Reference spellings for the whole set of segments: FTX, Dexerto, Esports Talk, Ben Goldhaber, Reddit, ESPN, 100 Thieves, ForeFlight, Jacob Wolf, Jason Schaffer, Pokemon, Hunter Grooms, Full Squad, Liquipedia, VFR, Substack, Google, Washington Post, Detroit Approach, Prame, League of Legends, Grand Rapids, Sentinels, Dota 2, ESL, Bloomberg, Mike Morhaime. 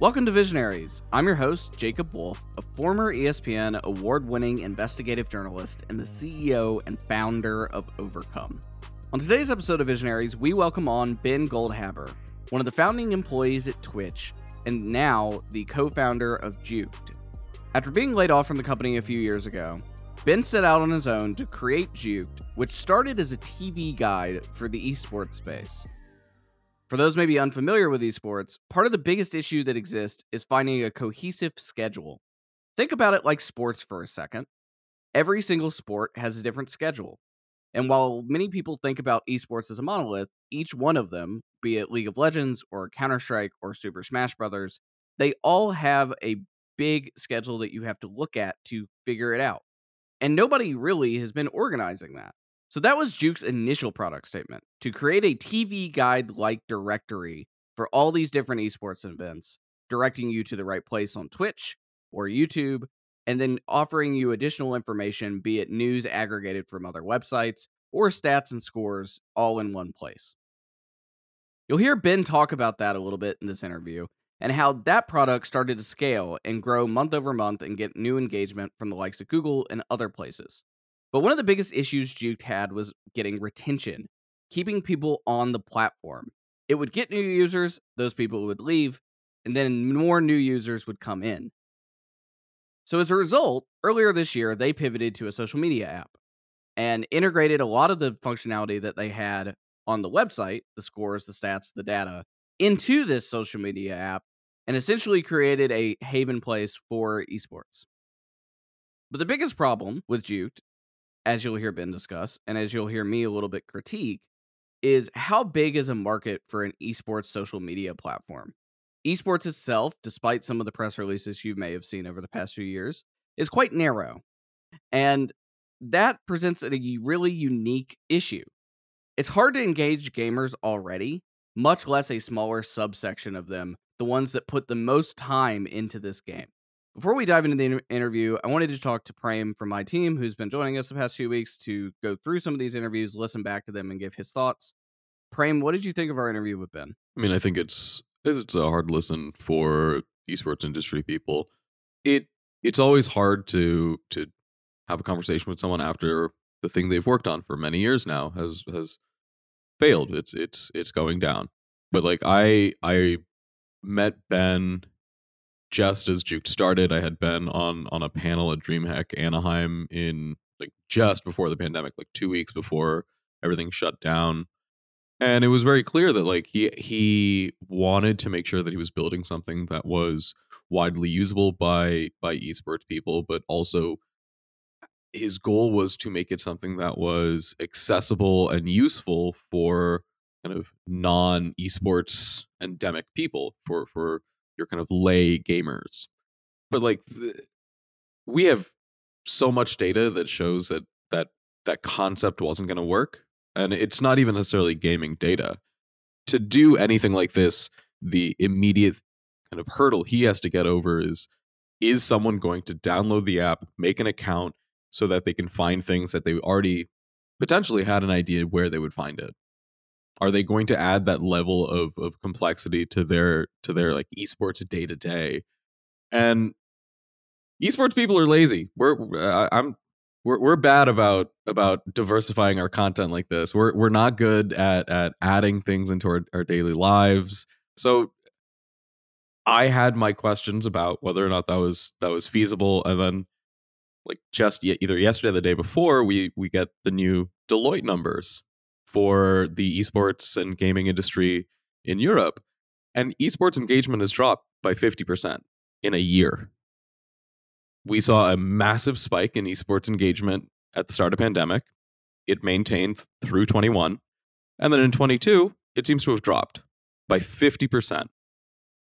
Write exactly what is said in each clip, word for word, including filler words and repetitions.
Welcome to Visionaries. I'm your host, Jacob Wolf, a former E S P N award-winning investigative journalist and the C E O and founder of Overcome. On today's episode of Visionaries, we welcome on Ben Goldhaber, one of the founding employees at Twitch, and now the co-founder of Juked. After being laid off from the company a few years ago, Ben set out on his own to create Juked, which started as a T V guide for the esports space. For those maybe unfamiliar with esports, part of the biggest issue that exists is finding a cohesive schedule. Think about it like sports for a second. Every single sport has a different schedule. And while many people think about esports as a monolith, each one of them, be it League of Legends or Counter-Strike or Super Smash Bros., they all have a big schedule that you have to look at to figure it out. And nobody really has been organizing that. So that was Juke's initial product statement, to create a T V guide-like directory for all these different esports events, directing you to the right place on Twitch or YouTube, and then offering you additional information, be it news aggregated from other websites or stats and scores, all in one place. You'll hear Ben talk about that a little bit in this interview, and how that product started to scale and grow month over month and get new engagement from the likes of Google and other places. But one of the biggest issues Juked had was getting retention, keeping people on the platform. It would get new users, those people would leave, and then more new users would come in. So as a result, earlier this year, they pivoted to a social media app and integrated a lot of the functionality that they had on the website, the scores, the stats, the data, into this social media app and essentially created a haven place for esports. But the biggest problem with Juked, as you'll hear Ben discuss, and as you'll hear me a little bit critique, is how big is a market for an esports social media platform? Esports itself, despite some of the press releases you may have seen over the past few years, is quite narrow. And that presents a really unique issue. It's hard to engage gamers already, much less a smaller subsection of them, the ones that put the most time into this game. Before we dive into the interview, I wanted to talk to Prame from my team, who's been joining us the past few weeks to go through some of these interviews, listen back to them, and give his thoughts. Prame, what did you think of our interview with Ben? I mean, I think it's it's a hard listen for esports industry people. It it's always hard to to have a conversation with someone after the thing they've worked on for many years now has has failed. It's it's it's going down. But like I I met Ben just as Juked started. I had been on on a panel at DreamHack Anaheim in like just before the pandemic, like two weeks before everything shut down. And it was very clear that like he he wanted to make sure that he was building something that was widely usable by by esports people, but also his goal was to make it something that was accessible and useful for kind of non-esports endemic people, for for your kind of lay gamers. But like th- we have so much data that shows that that that concept wasn't going to work, and it's not even necessarily gaming data. To do anything like this, the immediate kind of hurdle he has to get over is is someone going to download the app, make an account so that they can find things that they already potentially had an idea where they would find it? Are they going to add that level of, of complexity to their to their like esports day to day? And esports people are lazy. We're uh, I'm we're we're bad about about diversifying our content like this. We're we're not good at at adding things into our, our daily lives. So I had my questions about whether or not that was that was feasible. And then like just yet, either yesterday or the day before, we we get the new Deloitte numbers for the esports and gaming industry in Europe, and esports engagement has dropped by fifty percent in a year. We saw a massive spike in esports engagement at the start of pandemic. It maintained through twenty-one, and then in twenty-two, it seems to have dropped by fifty percent.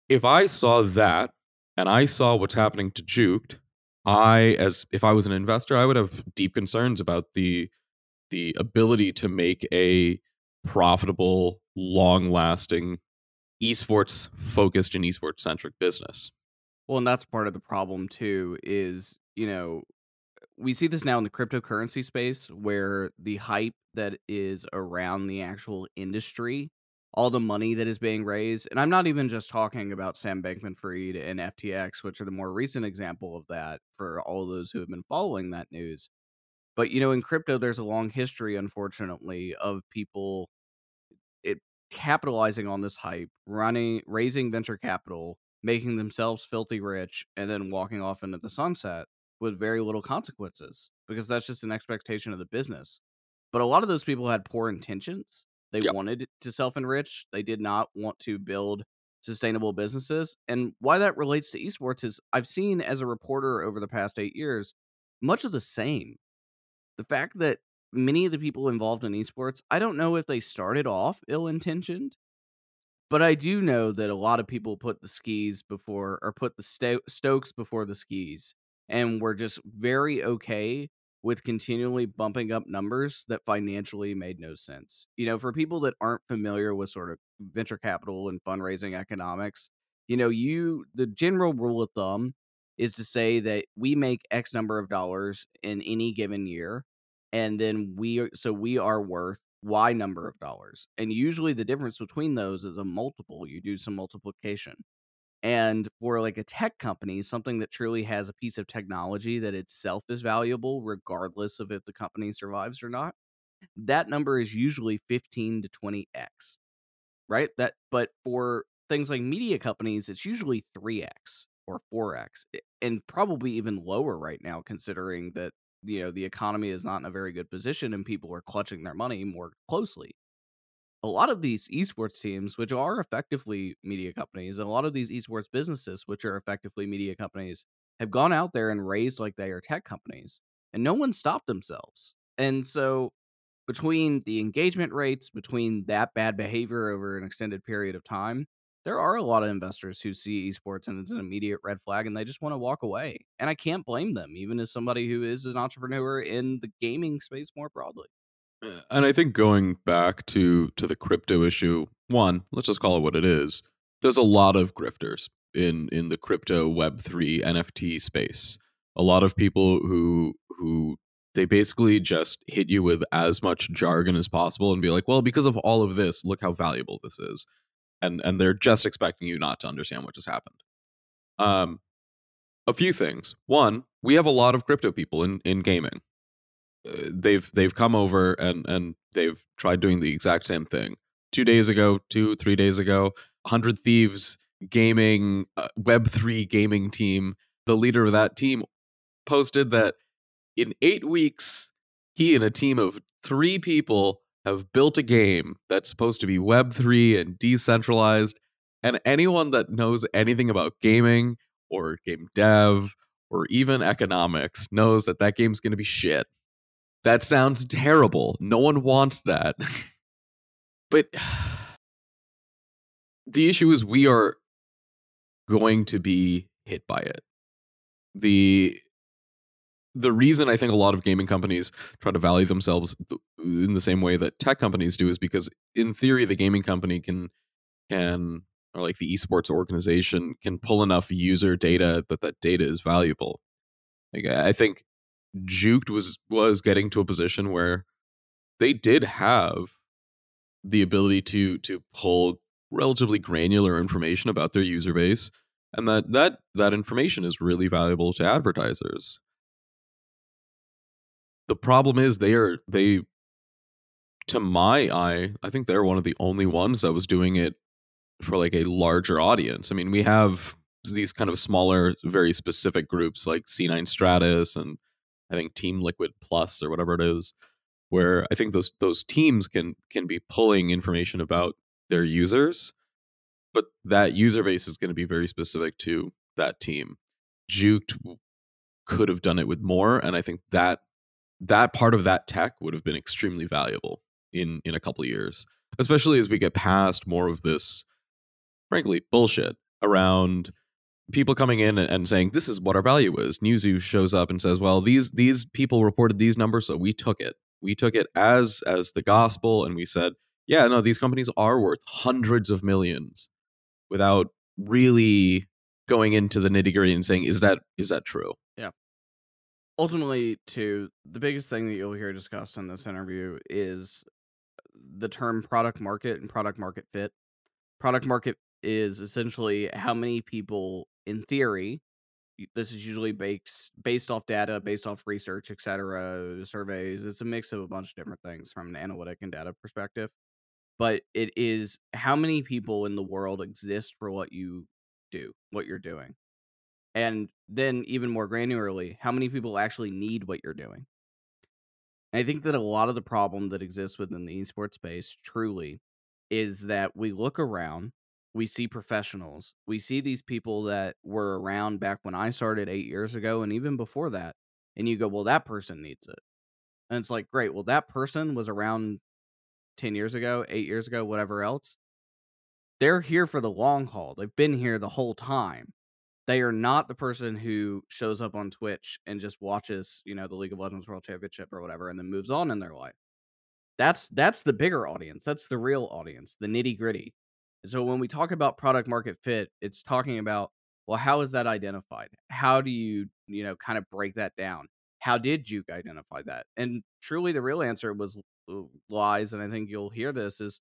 If I saw that, and I saw what's happening to Juked, I, as if I was an investor, I would have deep concerns about the the ability to make a profitable, long-lasting, esports-focused and esports-centric business. Well, and that's part of the problem, too, is, you know, we see this now in the cryptocurrency space where the hype that is around the actual industry all the money that is being raised, and I'm not even just talking about Sam Bankman-Fried and F T X, which are the more recent example of that for all those who have been following that news. But, you know, in crypto, there's a long history, unfortunately, of people it, capitalizing on this hype, running, raising venture capital, making themselves filthy rich, and then walking off into the sunset with very little consequences, because that's just an expectation of the business. But a lot of those people had poor intentions. They yep. wanted to self-enrich. They did not want to build sustainable businesses. And why that relates to esports is I've seen as a reporter over the past eight years, much of the same. The fact that many of the people involved in esports, I don't know if they started off ill-intentioned, but I do know that a lot of people put the skis before, or put the sto- Stokes before the skis, and were just very okay with continually bumping up numbers that financially made no sense. You know, for people that aren't familiar with sort of venture capital and fundraising economics, you know, you the general rule of thumb is to say that we make X number of dollars in any given year, and then we are, so we are worth Y number of dollars. And usually the difference between those is a multiple. You do some multiplication. And for like a tech company, something that truly has a piece of technology that itself is valuable, regardless of if the company survives or not, that number is usually fifteen to twenty X, right? That, but for things like media companies, it's usually three X or four X, and probably even lower right now, considering that, you know, the economy is not in a very good position and people are clutching their money more closely. A lot of these esports teams, which are effectively media companies, and a lot of these esports businesses, which are effectively media companies, have gone out there and raised like they are tech companies, and no one stopped themselves. And so between the engagement rates, between that bad behavior over an extended period of time, there are a lot of investors who see esports and it's an immediate red flag and they just want to walk away. And I can't blame them, even as somebody who is an entrepreneur in the gaming space more broadly. And I think going back to, to the crypto issue, one, let's just call it what it is. There's a lot of grifters in, in the crypto Web three N F T space. A lot of people who who they basically just hit you with as much jargon as possible and be like, well, because of all of this, look how valuable this is. And and they're just expecting you not to understand what just happened. Um, a few things. One, we have a lot of crypto people in, in gaming. Uh, they've they've come over and and they've tried doing the exact same thing. Two days ago, two, three days ago, one hundred Thieves gaming, uh, Web three gaming team, the leader of that team posted that in eight weeks, he and a team of three people have built a game that's supposed to be Web three and decentralized, and anyone that knows anything about gaming or game dev or even economics knows that that game's going to be shit. That sounds terrible. No one wants that. But the issue is we are going to be hit by it. The The reason I think a lot of gaming companies try to value themselves in the same way that tech companies do is because, in theory, the gaming company can, can or like the esports organization, can pull enough user data that that data is valuable. Like, I think Juked was, was getting to a position where they did have the ability to to pull relatively granular information about their user base, and that that, that information is really valuable to advertisers. The problem is they are, they, to my eye, I think they're one of the only ones that was doing it for like a larger audience. I mean, we have these kind of smaller, very specific groups like C nine Stratus and I think Team Liquid Plus or whatever it is, where I think those those teams can can be pulling information about their users, but that user base is going to be very specific to that team. Juked could have done it with more, and I think that that part of that tech would have been extremely valuable in, in a couple of years, especially as we get past more of this, frankly, bullshit around people coming in and saying, this is what our value is. NewZoo shows up and says, well, these these people reported these numbers, so we took it. We took it as as the gospel, and we said, yeah, no, these companies are worth hundreds of millions, without really going into the nitty-gritty and saying, is that is that true? Yeah. Ultimately, too, the biggest thing that you'll hear discussed in this interview is the term product market and product market fit. Product market is essentially how many people, in theory, this is usually based, based off data, based off research, et cetera, surveys. It's a mix of a bunch of different things from an analytic and data perspective. But it is how many people in the world exist for what you do, what you're doing. And then even more granularly, how many people actually need what you're doing. And I think that a lot of the problem that exists within the esports space truly is that we look around, we see professionals, we see these people that were around back when I started eight years ago and even before that. And you go, well, that person needs it. And it's like, great. Well, that person was around ten years ago, eight years ago, whatever else. They're here for the long haul. They've been here the whole time. They are not the person who shows up on Twitch and just watches, you know, the League of Legends World Championship or whatever, and then moves on in their life. That's that's the bigger audience. That's the real audience, the nitty gritty. So when we talk about product market fit, it's talking about, well, how is that identified? How do you, you know, kind of break that down? How did Juke identify that? And truly, the real answer was lies. And I think you'll hear this is,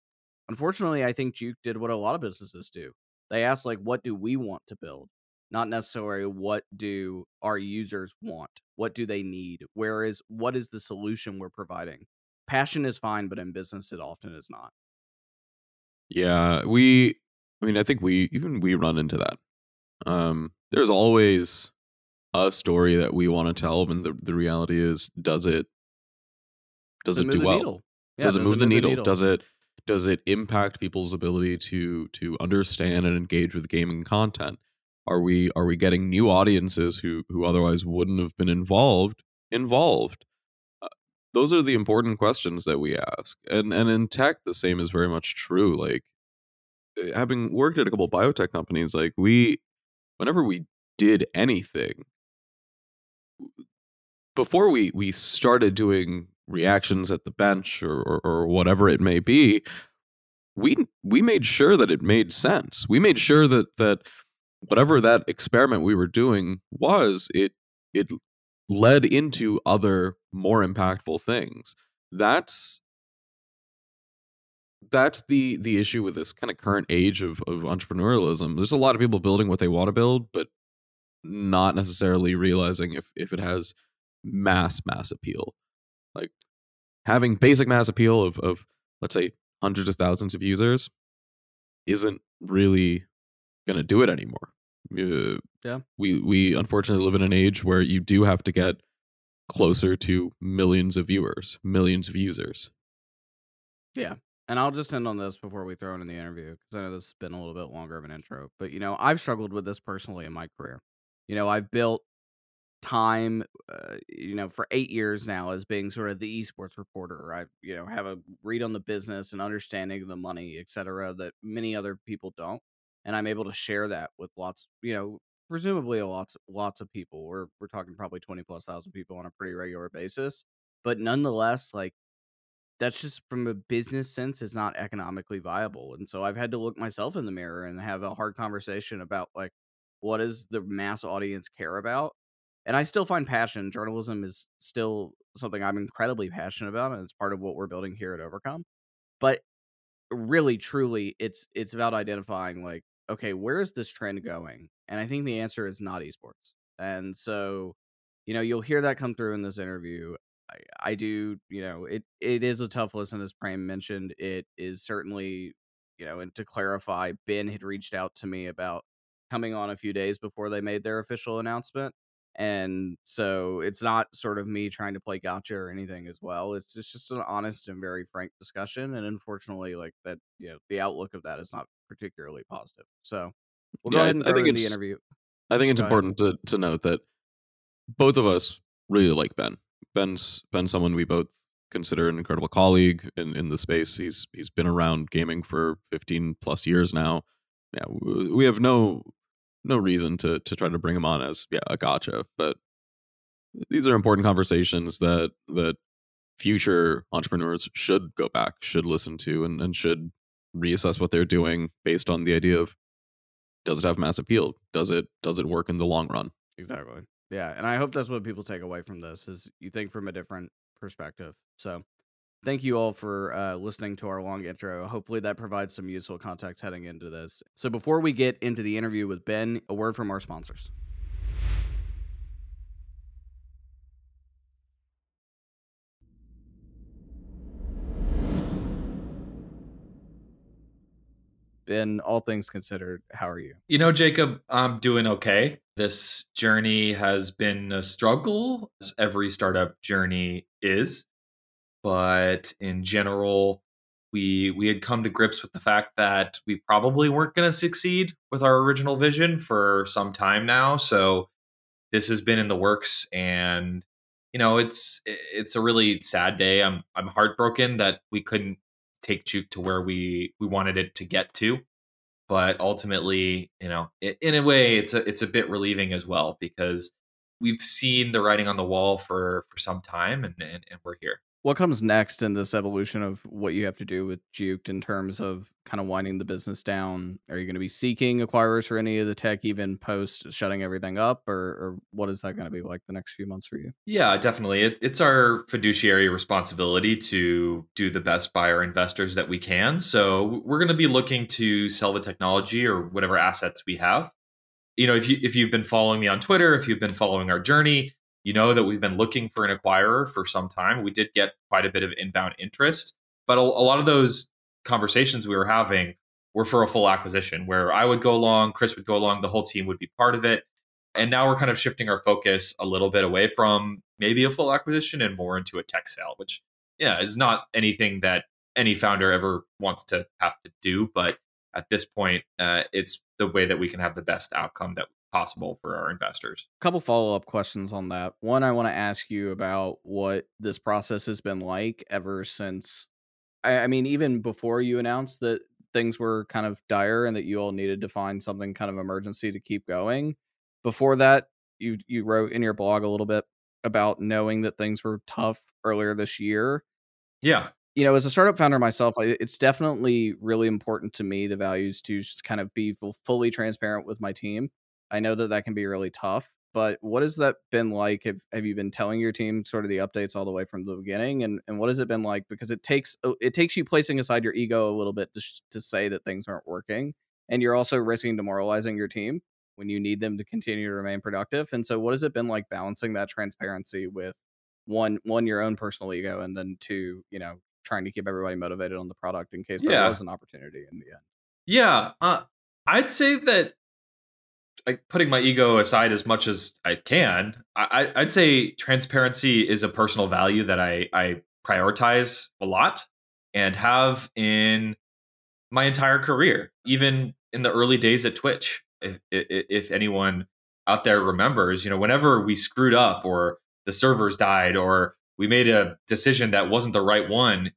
unfortunately, I think Juke did what a lot of businesses do. They asked, like, what do we want to build? Not necessarily what do our users want? What do they need? Where is, what is the solution we're providing? Passion is fine, but in business, it often is not. Yeah, we, I mean, I think we, even we run into that. Um, there's always a story that we want to tell, and the, the reality is, does it, does, does it, it do well? Yeah, does, does it move, it move the, needle? the needle? Does it, does it impact people's ability to, to understand and engage with gaming content? Are we are we getting new audiences who who otherwise wouldn't have been involved involved? Uh, those are the important questions that we ask. And and in tech, the same is very much true. Like, having worked at a couple of biotech companies, like we, whenever we did anything, before we we started doing reactions at the bench or or, or whatever it may be, we we made sure that it made sense. We made sure that that. Whatever that experiment we were doing was, it it led into other more impactful things. That's that's the the issue with this kind of current age of, of entrepreneurialism. There's a lot of people building what they want to build, but not necessarily realizing if, if it has mass, mass appeal. Like having basic mass appeal of, of let's say hundreds of thousands of users isn't really gonna do it anymore. Uh, yeah, we we unfortunately live in an age where you do have to get closer to millions of viewers, millions of users. Yeah, and I'll just end on this before we throw it in the interview because I know this has been a little bit longer of an intro. But you know, I've struggled with this personally in my career. You know, I've built time, uh, you know, for eight years now as being sort of the esports reporter. I you know have a read on the business and understanding of the money, et cetera, that many other people don't. And I'm able to share that with lots, you know, presumably lots, lots of people. We're we're talking probably twenty plus thousand people on a pretty regular basis. But nonetheless, like, that's just from a business sense, it's not economically viable. And so I've had to look myself in the mirror and have a hard conversation about, like, what does the mass audience care about? And I still find passion. Journalism is still something I'm incredibly passionate about, and it's part of what we're building here at Overcome. But really, truly, it's it's about identifying, like, okay, where is this trend going? And I think the answer is not esports. And so, you know, you'll hear that come through in this interview. I, I do, you know, it, it is a tough listen, as Prame mentioned. It is certainly, you know, and to clarify, Ben had reached out to me about coming on a few days before they made their official announcement. And so it's not sort of me trying to play gotcha or anything as well. It's just, it's just an honest and very frank discussion. And unfortunately, like that, you know, the outlook of that is not particularly positive. So we'll go yeah, ahead and I think in the interview. I think it's go important to, to note that both of us really like Ben. Ben's Ben's someone we both consider an incredible colleague in, in the space. He's he's been around gaming for fifteen plus years now. Yeah, we have no no reason to to try to bring him on as yeah a gotcha, but these are important conversations that that future entrepreneurs should go back, should listen to, and, and should reassess what they're doing based on the idea of, does it have mass appeal? Does it does it work in the long run? Exactly. Yeah, and I hope that's what people take away from this, is you think from a different perspective. So Thank you all for uh, listening to our long intro. Hopefully that provides some useful context heading into this. So before we get into the interview with Ben, a word from our sponsors. Ben, all things considered, how are you? You know, Jacob, I'm doing okay. This journey has been a struggle, as every startup journey is. But in general, we we had come to grips with the fact that we probably weren't going to succeed with our original vision for some time now. So this has been in the works, and you know, it's it's a really sad day. I'm I'm heartbroken that we couldn't take Juke to where we we wanted it to get to. But ultimately, you know, it, in a way, it's a it's a bit relieving as well, because we've seen the writing on the wall for for some time, and and, and we're here. What comes next in this evolution of what you have to do with Juked in terms of kind of winding the business down? Are you going to be seeking acquirers for any of the tech, even post shutting everything up, or, or what is that going to be like the next few months for you? Yeah, definitely. It, it's our fiduciary responsibility to do the best by our investors that we can. So we're going to be looking to sell the technology or whatever assets we have. You know, if you if you've been following me on Twitter, if you've been following our journey, you know that we've been looking for an acquirer for some time. We did get quite a bit of inbound interest, but a, a lot of those conversations we were having were for a full acquisition where I would go along, Chris would go along, the whole team would be part of it. And now we're kind of shifting our focus a little bit away from maybe a full acquisition and more into a tech sale, which, yeah, is not anything that any founder ever wants to have to do. But at this point, uh, it's the way that we can have the best outcome that we possible for our investors. A couple follow-up questions on that. One, I want to ask you about what this process has been like ever since, I, I mean, even before you announced that things were kind of dire and that you all needed to find something kind of emergency to keep going. Before that, you you wrote in your blog a little bit about knowing that things were tough earlier this year. Yeah. You know, as a startup founder myself, it's definitely really important to me, the values to just kind of be fully transparent with my team. I know that that can be really tough, but what has that been like? Have, have you been telling your team sort of the updates all the way from the beginning? And, and what has it been like? Because it takes it takes you placing aside your ego a little bit to, sh- to say that things aren't working. And you're also risking demoralizing your team when you need them to continue to remain productive. And so what has it been like balancing that transparency with one, one your own personal ego, and then two, you know, trying to keep everybody motivated on the product in case yeah. there was an opportunity in the end? Yeah, uh, I'd say that like putting my ego aside as much as I can, I, I'd say transparency is a personal value that I, I prioritize a lot and have in my entire career, even in the early days at Twitch. If, if, if anyone out there remembers, you know, whenever we screwed up or the servers died or we made a decision that wasn't the right one,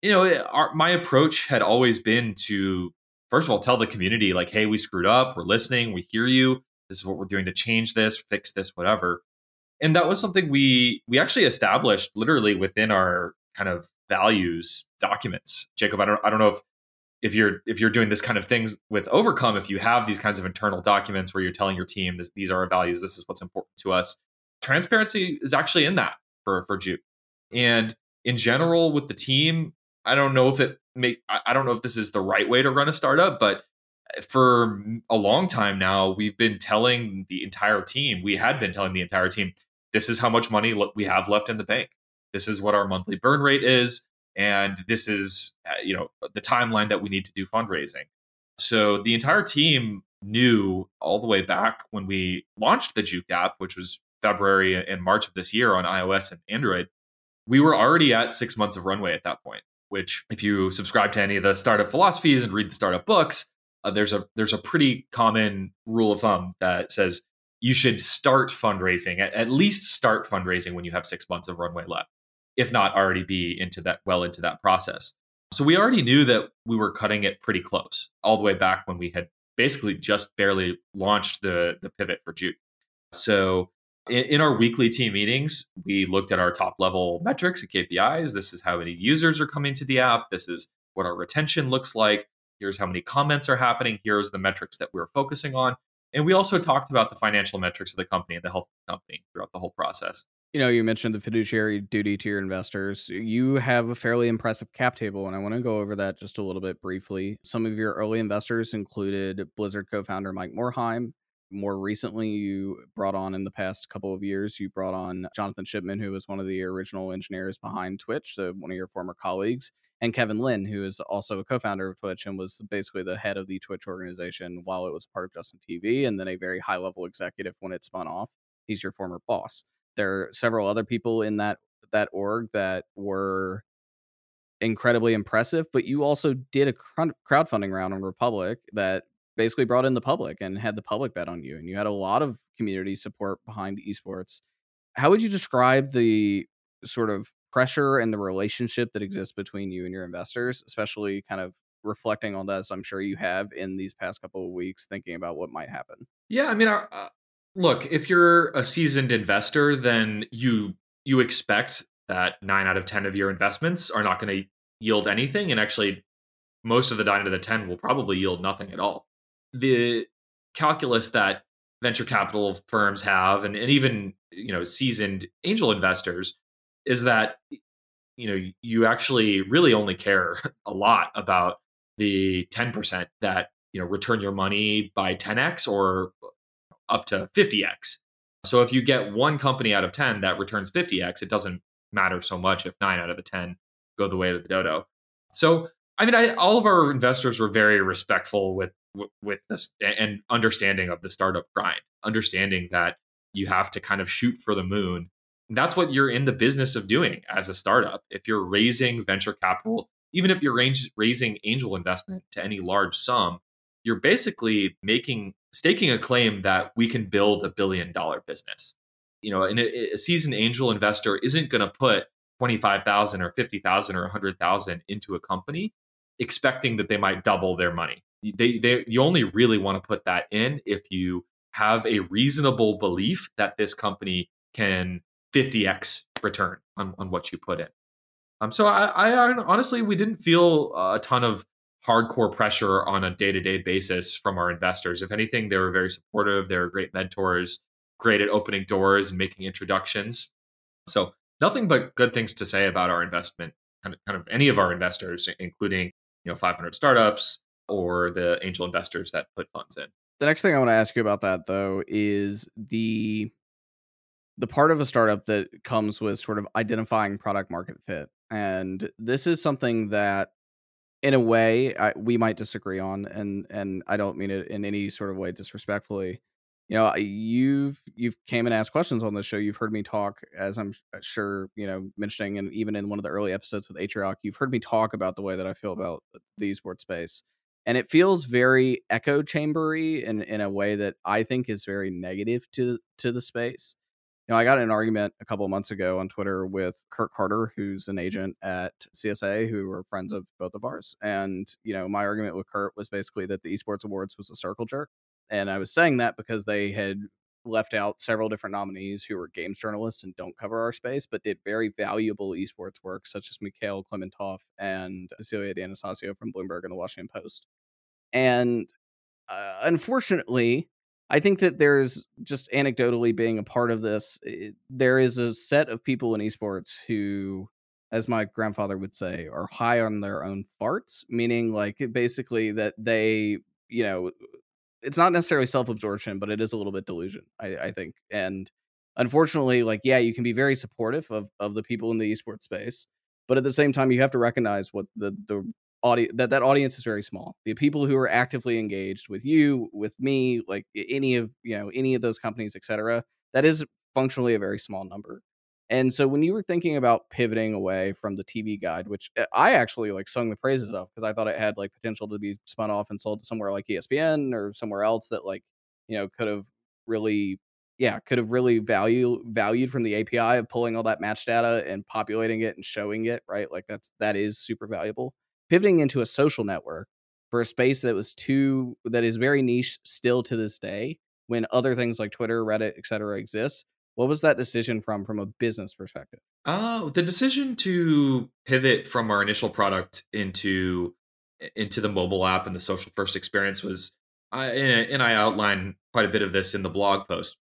you know, it, our, my approach had always been to, first of all, tell the community, like, hey, we screwed up. We're listening. We hear you. This is what we're doing to change this, fix this, whatever. And that was something we we actually established literally within our kind of values documents. Jacob, I don't I don't know if if you're if you're doing this kind of things with Overcome, if you have these kinds of internal documents where you're telling your team, this, these are our values, this is what's important to us. Transparency is actually in that for, for Juke. And in general with the team, I don't know if it make, I don't know if this is the right way to run a startup, but for a long time now, we've been telling the entire team, we had been telling the entire team, this is how much money we have left in the bank. This is what our monthly burn rate is. And this is, you know, the timeline that we need to do fundraising. So the entire team knew all the way back when we launched the Juked app, which was February and March of this year on iOS and Android, we were already at six months of runway at that point. Which, if you subscribe to any of the startup philosophies and read the startup books, uh, there's a there's a pretty common rule of thumb that says you should start fundraising, at, at least start fundraising when you have six months of runway left, if not already be into that well into that process. So we already knew that we were cutting it pretty close all the way back when we had basically just barely launched the the pivot for June. So in our weekly team meetings, we looked at our top level metrics and K P Is. This is how many users are coming to the app. This is what our retention looks like. Here's how many comments are happening. Here's the metrics that we're focusing on. And we also talked about the financial metrics of the company and the health of the company throughout the whole process. you know, you mentioned the fiduciary duty to your investors. You have a fairly impressive cap table, and I want to go over that just a little bit briefly. Some of your early investors included Blizzard co-founder Mike Morhaime. More recently, you brought on, in the past couple of years, you brought on Jonathan Shipman, who was one of the original engineers behind Twitch, so one of your former colleagues, and Kevin Lin, who is also a co-founder of Twitch and was basically the head of the Twitch organization while it was part of Justin T V, and then a very high-level executive when it spun off. He's your former boss. There are several other people in that that org that were incredibly impressive, but you also did a crowdfunding round on Republic that basically brought in the public and had the public bet on you, and you had a lot of community support behind esports. How would you describe the sort of pressure and the relationship that exists between you and your investors, especially kind of reflecting on that, as I'm sure you have in these past couple of weeks, thinking about what might happen? Yeah, I mean, our, uh, look, if you're a seasoned investor, then you you expect that nine out of ten of your investments are not going to yield anything, and actually most of the nine out of the ten will probably yield nothing at all. The calculus that venture capital firms have, and, and even, you know, seasoned angel investors, is that, you know, you actually really only care a lot about the ten percent that, you know, return your money by ten x or up to fifty x. So if you get one company out of ten that returns fifty x, it doesn't matter so much if nine out of the ten go the way of the dodo. So, I mean, I, all of our investors were very respectful with with this and understanding of the startup grind, understanding that you have to kind of shoot for the moon. And that's what you're in the business of doing as a startup. If you're raising venture capital, even if you're raising angel investment to any large sum, you're basically making staking a claim that we can build a billion dollar business. You know, and a, a seasoned angel investor isn't going to put twenty-five thousand or fifty thousand or one hundred thousand into a company expecting that they might double their money. They, they, you only really want to put that in if you have a reasonable belief that this company can fifty x return on, on what you put in. Um, so I, I honestly, we didn't feel a ton of hardcore pressure on a day-to-day basis from our investors. If anything, they were very supportive. They were great mentors, great at opening doors and making introductions. So nothing but good things to say about our investment, kind of, kind of any of our investors, including, you know, five hundred startups, or the angel investors that put funds in. The next thing I want to ask you about that, though, is the the part of a startup that comes with sort of identifying product market fit. And this is something that, in a way, I, we might disagree on, and and I don't mean it in any sort of way disrespectfully. You know, you've you've came and asked questions on this show. You've heard me talk, as I'm sure, you know, mentioning, and even in one of the early episodes with Atrioc, you've heard me talk about the way that I feel about the esports space. And it feels very echo chambery in, in a way that I think is very negative to, to the space. You know, I got in an argument a couple of months ago on Twitter with Kirk Carter, who's an agent at C S A, who were friends of both of ours. And, you know, my argument with Kurt was basically that the Esports Awards was a circle jerk. And I was saying that because they had left out several different nominees who were games journalists and don't cover our space, but did very valuable esports work, such as Mikhail Klementoff and Cecilia D'Anastasio from Bloomberg and the Washington Post. And uh, unfortunately, I think that there's just anecdotally being a part of this. It, there is a set of people in esports who, as my grandfather would say, are high on their own farts, meaning like basically that they, you know, it's not necessarily self-absorption, but it is a little bit delusion, I, I think. And unfortunately, like, yeah, you can be very supportive of, of the people in the esports space, but at the same time, you have to recognize what the, the audience, that that audience is very small. The people who are actively engaged with you, with me, like any of, you know, any of those companies, et cetera, that is functionally a very small number. And so when you were thinking about pivoting away from the T V guide, which I actually like sung the praises of because I thought it had like potential to be spun off and sold to somewhere like E S P N or somewhere else that like, you know, could have really, yeah, could have really value valued from the A P I of pulling all that match data and populating it and showing it, right? Like that's, that is super valuable. Pivoting into a social network for a space that was too, that is very niche still to this day when other things like Twitter, Reddit, et cetera exist. What was that decision from, from a business perspective? Oh, the decision to pivot from our initial product into into the mobile app and the social first experience was, I, and I outline quite a bit of this in the blog post,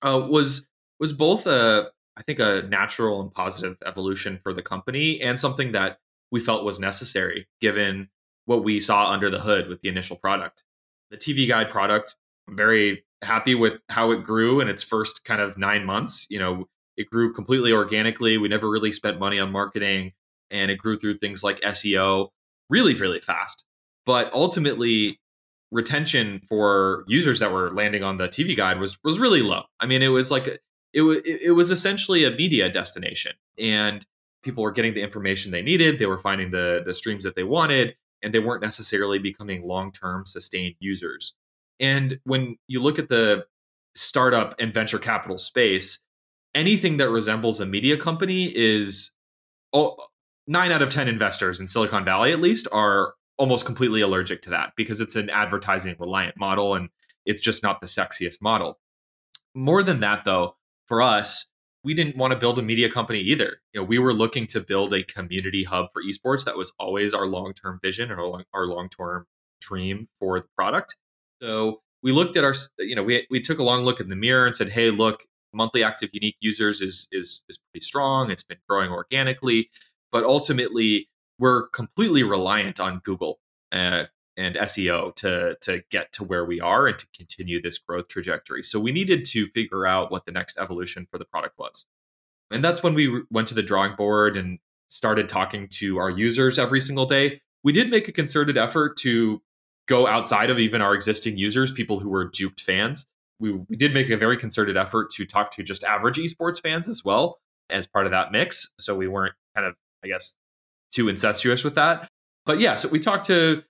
uh, was was both a, I think, a natural and positive evolution for the company and something that we felt was necessary given what we saw under the hood with the initial product. The T V Guide product, I'm very happy with how it grew in its first kind of nine months. You know, it grew completely organically. We never really spent money on marketing, and it grew through things like S E O really, really fast. But ultimately, retention for users that were landing on the T V Guide was was really low. I mean, it was like a, it was it was essentially a media destination, and people were getting the information they needed. They were finding the the streams that they wanted, and they weren't necessarily becoming long-term sustained users. And when you look at the startup and venture capital space, anything that resembles a media company is all, nine out of ten investors in Silicon Valley, at least, are almost completely allergic to that because it's an advertising reliant model and it's just not the sexiest model. More than that, though, for us, we didn't want to build a media company either. You know, we were looking to build a community hub for esports. That was always our long-term vision and our long-term dream for the product. So we looked at our, you know, we we took a long look in the mirror and said, hey, look, monthly active unique users is is is pretty strong. It's been growing organically, but ultimately we're completely reliant on Google uh, and S E O to to get to where we are and to continue this growth trajectory. So we needed to figure out what the next evolution for the product was, and that's when we went to the drawing board and started talking to our users every single day. We did make a concerted effort to go outside of even our existing users, people who were Juked fans. We, we did make a very concerted effort to talk to just average esports fans as well as part of that mix. So we weren't kind of, I guess, too incestuous with that. But yeah, so we talked to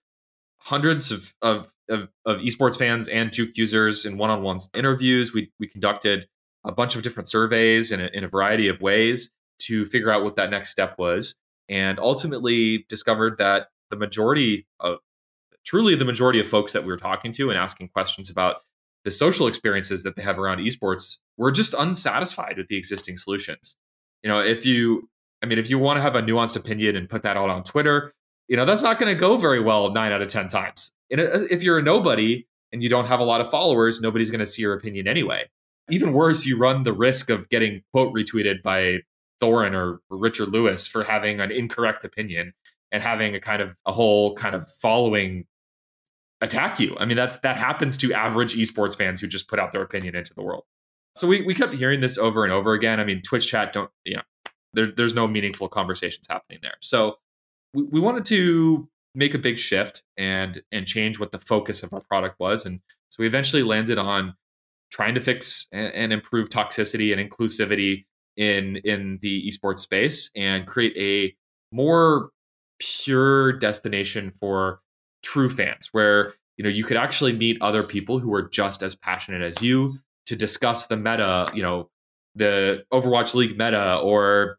hundreds of of of, of esports fans and Juked users in one-on-one interviews. We we conducted a bunch of different surveys in a, in a variety of ways to figure out what that next step was, and ultimately discovered that the majority of Truly, the majority of folks that we were talking to and asking questions about the social experiences that they have around esports were just unsatisfied with the existing solutions. You know, if you, I mean, if you want to have a nuanced opinion and put that out on Twitter, you know, that's not going to go very well nine out of ten times. And if you're a nobody and you don't have a lot of followers, nobody's going to see your opinion anyway. Even worse, you run the risk of getting quote retweeted by Thorin or Richard Lewis for having an incorrect opinion and having a kind of a whole kind of following attack you. I mean, that's that happens to average esports fans who just put out their opinion into the world. So we we kept hearing this over and over again. I mean, Twitch chat don't, you know, there, there's no meaningful conversations happening there. So we, we wanted to make a big shift and and change what the focus of our product was. And so we eventually landed on trying to fix and, and improve toxicity and inclusivity in in the esports space and create a more pure destination for true fans, where, you know, you could actually meet other people who are just as passionate as you to discuss the meta, you know, the Overwatch League meta, or,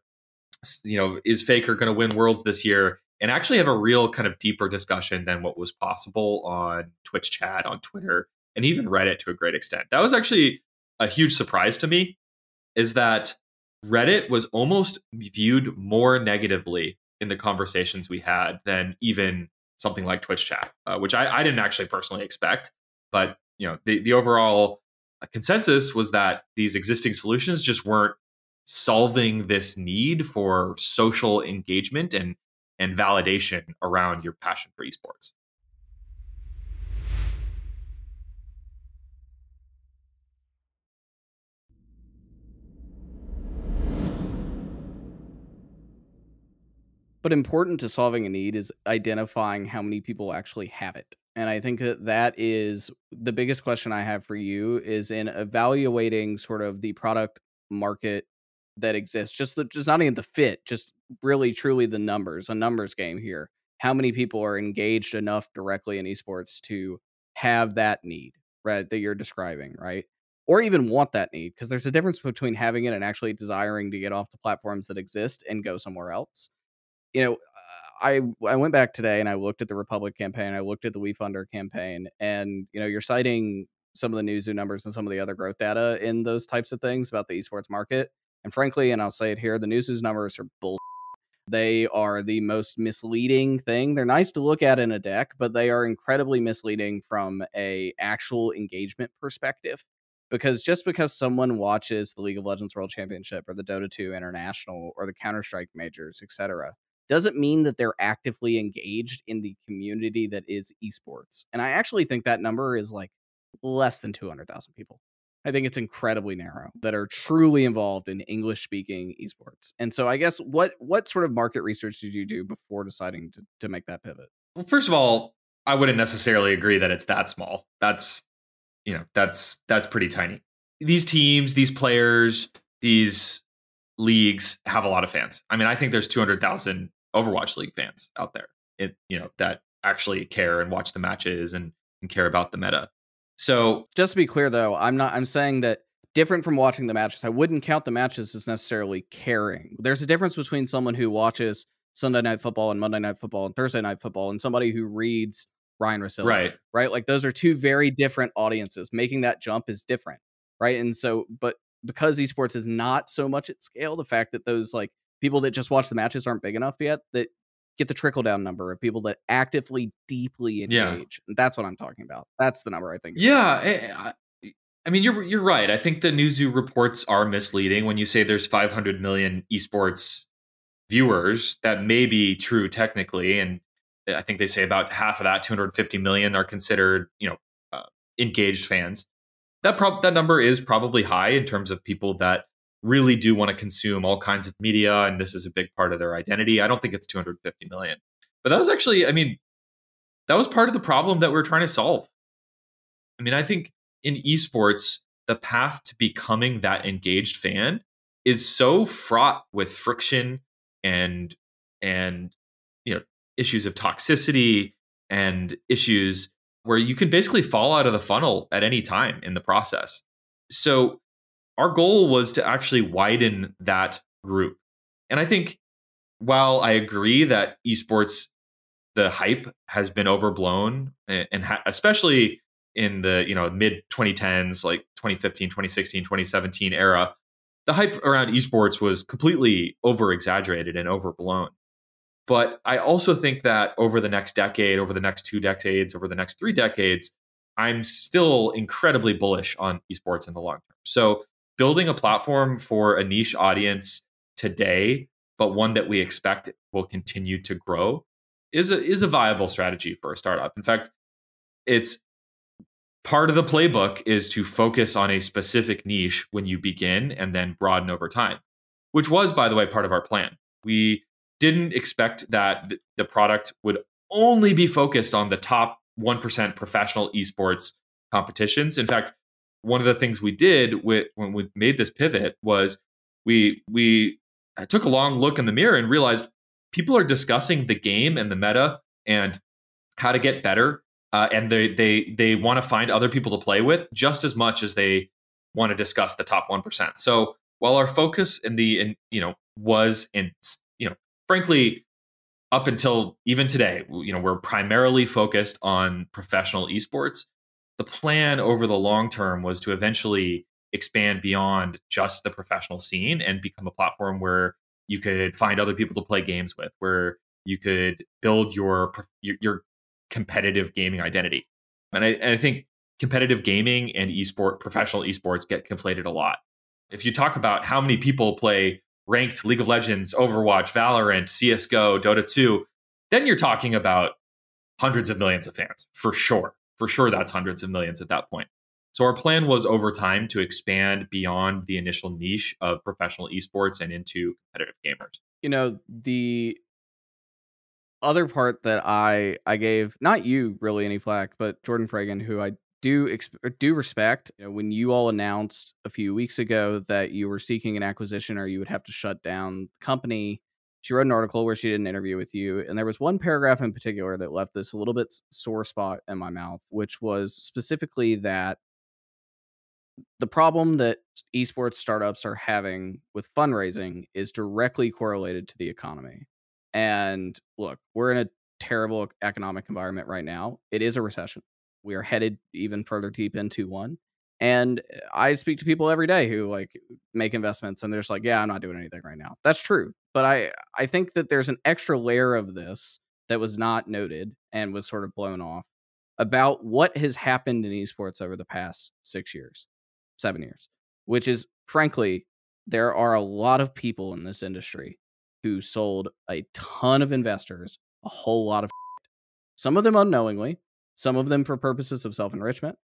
you know, is Faker going to win Worlds this year, and actually have a real kind of deeper discussion than what was possible on Twitch chat, on Twitter, and even Reddit to a great extent. That was actually a huge surprise to me, is that Reddit was almost viewed more negatively in the conversations we had than even something like Twitch chat, uh, which I, I didn't actually personally expect. But, you know, the, the overall consensus was that these existing solutions just weren't solving this need for social engagement and, and validation around your passion for esports. But important to solving a need is identifying how many people actually have it. And I think that that is the biggest question I have for you, is in evaluating sort of the product market that exists, just the, just not even the fit, just really, truly the numbers, a numbers game here. How many people are engaged enough directly in esports to have that need, right, that you're describing, right? Or even want that need, because there's a difference between having it and actually desiring to get off the platforms that exist and go somewhere else. You know, I I went back today and I looked at the Republic campaign. I looked at the We Funder campaign, and, you know, you're citing some of the NewZoo numbers and some of the other growth data in those types of things about the esports market. And frankly, and I'll say it here, the NewZoo's numbers are bull. They are the most misleading thing. They're nice to look at in a deck, but they are incredibly misleading from a actual engagement perspective, because just because someone watches the League of Legends World Championship or the Dota two International or the Counter-Strike Majors, et cetera, doesn't mean that they're actively engaged in the community that is esports. And I actually think that number is like less than two hundred thousand people. I think it's incredibly narrow that are truly involved in English speaking esports. And so I guess what what sort of market research did you do before deciding to, to make that pivot? Well, first of all, I wouldn't necessarily agree that it's that small. That's, you know, that's that's pretty tiny. These teams, these players, these leagues have a lot of fans. I mean, I think there's two hundred thousand Overwatch League fans out there, it, you know, that actually care and watch the matches and, and care about the meta. So just to be clear, though, I'm not I'm saying that different from watching the matches. I wouldn't count the matches as necessarily caring. There's a difference between someone who watches Sunday Night Football and Monday Night Football and Thursday Night Football and somebody who reads Ryan Russillo. Right. Right. Like those are two very different audiences. Making that jump is different. Right. And so but because esports is not so much at scale, the fact that those like people that just watch the matches aren't big enough yet that get the trickle down number of people that actively, deeply engage. Yeah. And that's what I'm talking about. That's the number I think. Yeah. I, I mean, you're, you're right. I think the NewZoo reports are misleading when you say there's five hundred million esports viewers. That may be true technically. And I think they say about half of that, two hundred fifty million, are considered, you know, uh, engaged fans. That prob- that number is probably high in terms of people that really do want to consume all kinds of media, and this is a big part of their identity. I don't think it's two hundred fifty million, but that was actually, I mean, that was part of the problem that we we're trying to solve. I mean, I think in esports, the path to becoming that engaged fan is so fraught with friction and, and, you know, issues of toxicity and issues where you can basically fall out of the funnel at any time in the process. So our goal was to actually widen that group. And I think while I agree that esports, the hype has been overblown, and ha- especially in the, you know, mid twenty tens, like twenty fifteen, twenty sixteen, twenty seventeen era, the hype around esports was completely over exaggerated and overblown. But I also think that over the next decade, over the next two decades, over the next three decades, I'm still incredibly bullish on esports in the long term. So building a platform for a niche audience today, but one that we expect will continue to grow, is a, is a viable strategy for a startup. In fact, it's part of the playbook is to focus on a specific niche when you begin and then broaden over time, which was, by the way, part of our plan. We didn't expect that the product would only be focused on the top one percent professional esports competitions. In fact, one of the things we did with, when we made this pivot was we we took a long look in the mirror and realized people are discussing the game and the meta and how to get better. Uh, and they they they want to find other people to play with just as much as they want to discuss the top one percent. So while our focus in the in, you know was in you know frankly up until even today, you know, we're primarily focused on professional esports. The plan over the long term was to eventually expand beyond just the professional scene and become a platform where you could find other people to play games with, where you could build your your competitive gaming identity. And I, and I think competitive gaming and esport, professional esports, get conflated a lot. If you talk about how many people play ranked League of Legends, Overwatch, Valorant, C S G O, Dota two, then you're talking about hundreds of millions of fans, for sure. For sure, that's hundreds of millions at that point. So our plan was over time to expand beyond the initial niche of professional esports and into competitive gamers. You know, the other part that I I gave, not you really any flack, but Jordan Fragan, who I do exp- do respect, you know, when you all announced a few weeks ago that you were seeking an acquisition or you would have to shut down the company, she wrote an article where she did an interview with you, and there was one paragraph in particular that left this a little bit sore spot in my mouth, which was specifically that the problem that esports startups are having with fundraising is directly correlated to the economy. And look, we're in a terrible economic environment right now. It is a recession. We are headed even further deep into one. And I speak to people every day who like make investments and they're just like, yeah, I'm not doing anything right now. That's true. But I, I think that there's an extra layer of this that was not noted and was sort of blown off about what has happened in esports over the past six years. seven years, which is, frankly, there are a lot of people in this industry who sold a ton of investors a whole lot of shit. Some of them unknowingly, some of them for purposes of self-enrichment,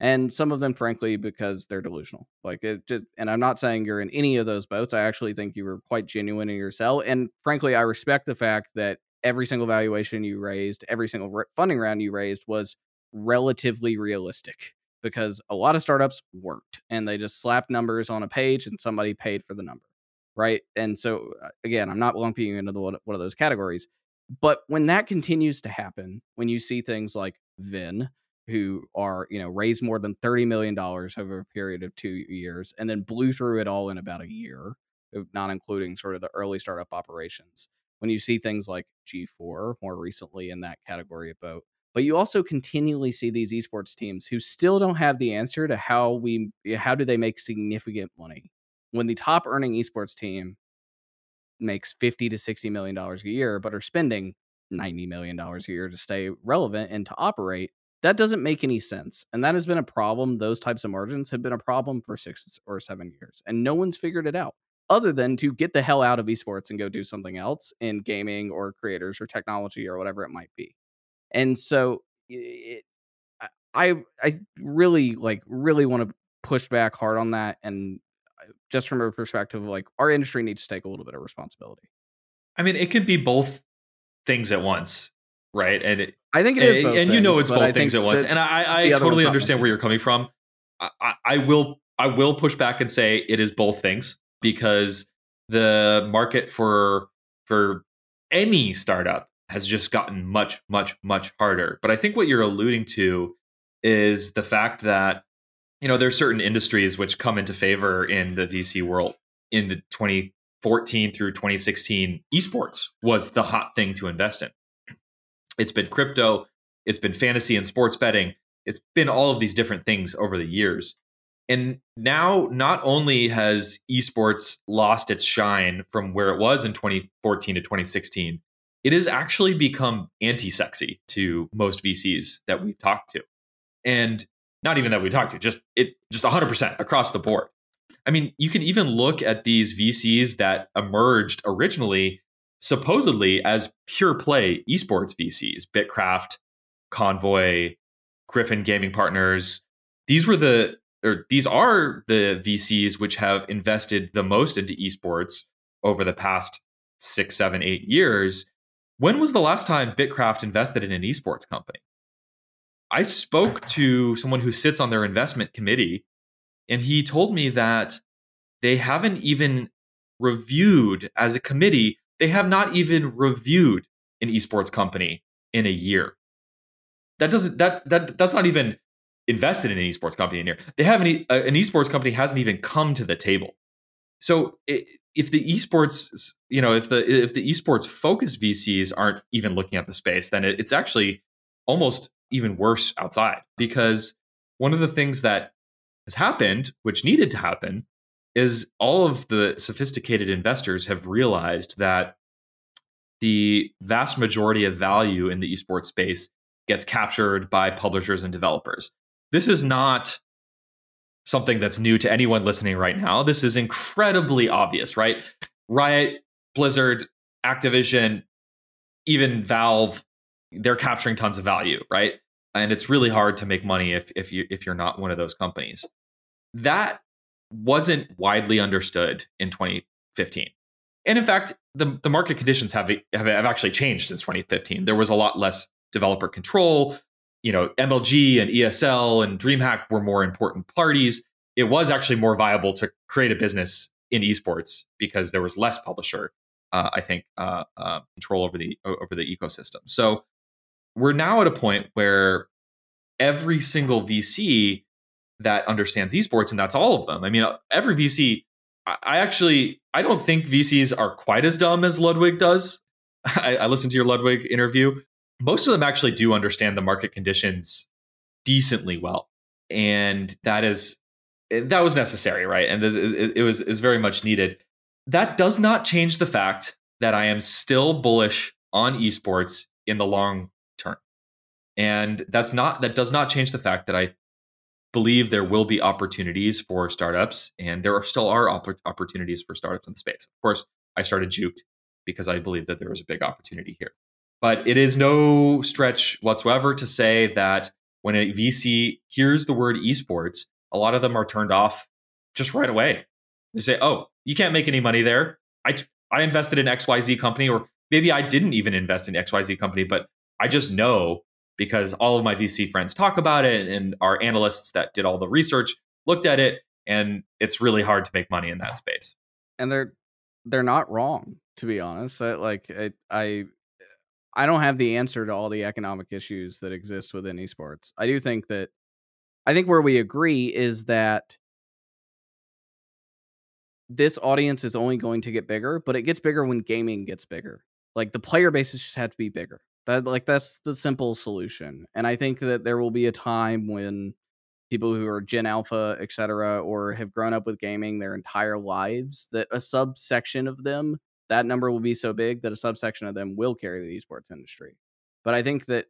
and some of them, frankly, because they're delusional. Like it just, and I'm not saying you're in any of those boats. I actually think you were quite genuine in your sell. And frankly, I respect the fact that every single valuation you raised, every single re- funding round you raised was relatively realistic, because a lot of startups weren't, and they just slapped numbers on a page and somebody paid for the number, right? And so, again, I'm not lumping you into the, one of those categories. But when that continues to happen, when you see things like Vin, who are, you know, raised more than thirty million dollars over a period of two years and then blew through it all in about a year, not including sort of the early startup operations. When you see things like G four more recently in that category of boat, but you also continually see these esports teams who still don't have the answer to how we, how do they make significant money when the top earning esports team makes fifty to sixty million dollars a year, but are spending ninety million dollars a year to stay relevant and to operate. That doesn't make any sense. And that has been a problem. Those types of margins have been a problem for six or seven years, and no one's figured it out other than to get the hell out of esports and go do something else in gaming or creators or technology or whatever it might be. And so it, I I really, like, really want to push back hard on that. And just from a perspective of, like, our industry needs to take a little bit of responsibility. I mean, it could be both things at once, right? And it, I think it is. And, both and things, you know, it's both I things at once. And I, I totally understand where you're coming from. I, I, I will I will push back and say it is both things, because the market for for any startup has just gotten much, much, much harder. But I think what you're alluding to is the fact that, you know, there are certain industries which come into favor in the V C world. In the twenty fourteen through twenty sixteen, esports was the hot thing to invest in. It's been crypto, it's been fantasy and sports betting, it's been all of these different things over the years. And now, not only has esports lost its shine from where it was in twenty fourteen to twenty sixteen, it has actually become anti-sexy to most V Cs that we've talked to. And not even that we talked to, just it just one hundred percent across the board. I mean, you can even look at these V Cs that emerged originally, supposedly as pure play esports V Cs, Bitcraft, Convoy, Griffin Gaming Partners. These were the, or these are the V Cs which have invested the most into esports over the past six, seven, eight years. When was the last time Bitcraft invested in an esports company? I spoke to someone who sits on their investment committee, and he told me that they haven't even reviewed, as a committee, they have not even reviewed an esports company in a year. That doesn't, that, that, that's not even invested in an esports company in a year. They haven't, an esports company hasn't even come to the table. So if the esports, you know, if the if the esports focused V Cs aren't even looking at the space, then it's actually almost even worse outside, because one of the things that has happened, which needed to happen, is all of the sophisticated investors have realized that the vast majority of value in the esports space gets captured by publishers and developers. This is not something that's new to anyone listening right now. This is incredibly obvious, right? Riot, Blizzard, Activision, even Valve, they're capturing tons of value, right? And it's really hard to make money if if you if you're not one of those companies. That wasn't widely understood in twenty fifteen. And in fact, the, the market conditions have, have have actually changed since twenty fifteen. There was a lot less developer control. You know, M L G and E S L and DreamHack were more important parties. It was actually more viable to create a business in esports because there was less publisher, uh, I think, uh, uh, control over the over the ecosystem. So we're now at a point where every single V C that understands esports, and that's all of them. I mean, every V C. I, I actually, I don't think V Cs are quite as dumb as Ludwig does. I, I listened to your Ludwig interview. Most of them actually do understand the market conditions decently well, and that is that was necessary, right? And it was is very much needed. That does not change the fact that I am still bullish on esports in the long term, and that's not that does not change the fact that I believe there will be opportunities for startups, and there are still are opp- opportunities for startups in the space. Of course, I started Juked because I believe that there was a big opportunity here. But it is no stretch whatsoever to say that when a V C hears the word esports, a lot of them are turned off just right away. They say, oh, you can't make any money there. I, I invested in X Y Z company, or maybe I didn't even invest in X Y Z company, but I just know because all of my V C friends talk about it, and our analysts that did all the research looked at it, and it's really hard to make money in that space. And they're they're not wrong, to be honest. I, like I, I I don't have the answer to all the economic issues that exist within esports. I do think that I think where we agree is that this audience is only going to get bigger, but it gets bigger when gaming gets bigger. Like, the player bases just have to be bigger. That, like, that's the simple solution. And I think that there will be a time when people who are Gen Alpha, et cetera, or have grown up with gaming their entire lives, that a subsection of them, that number will be so big that a subsection of them will carry the esports industry. But I think that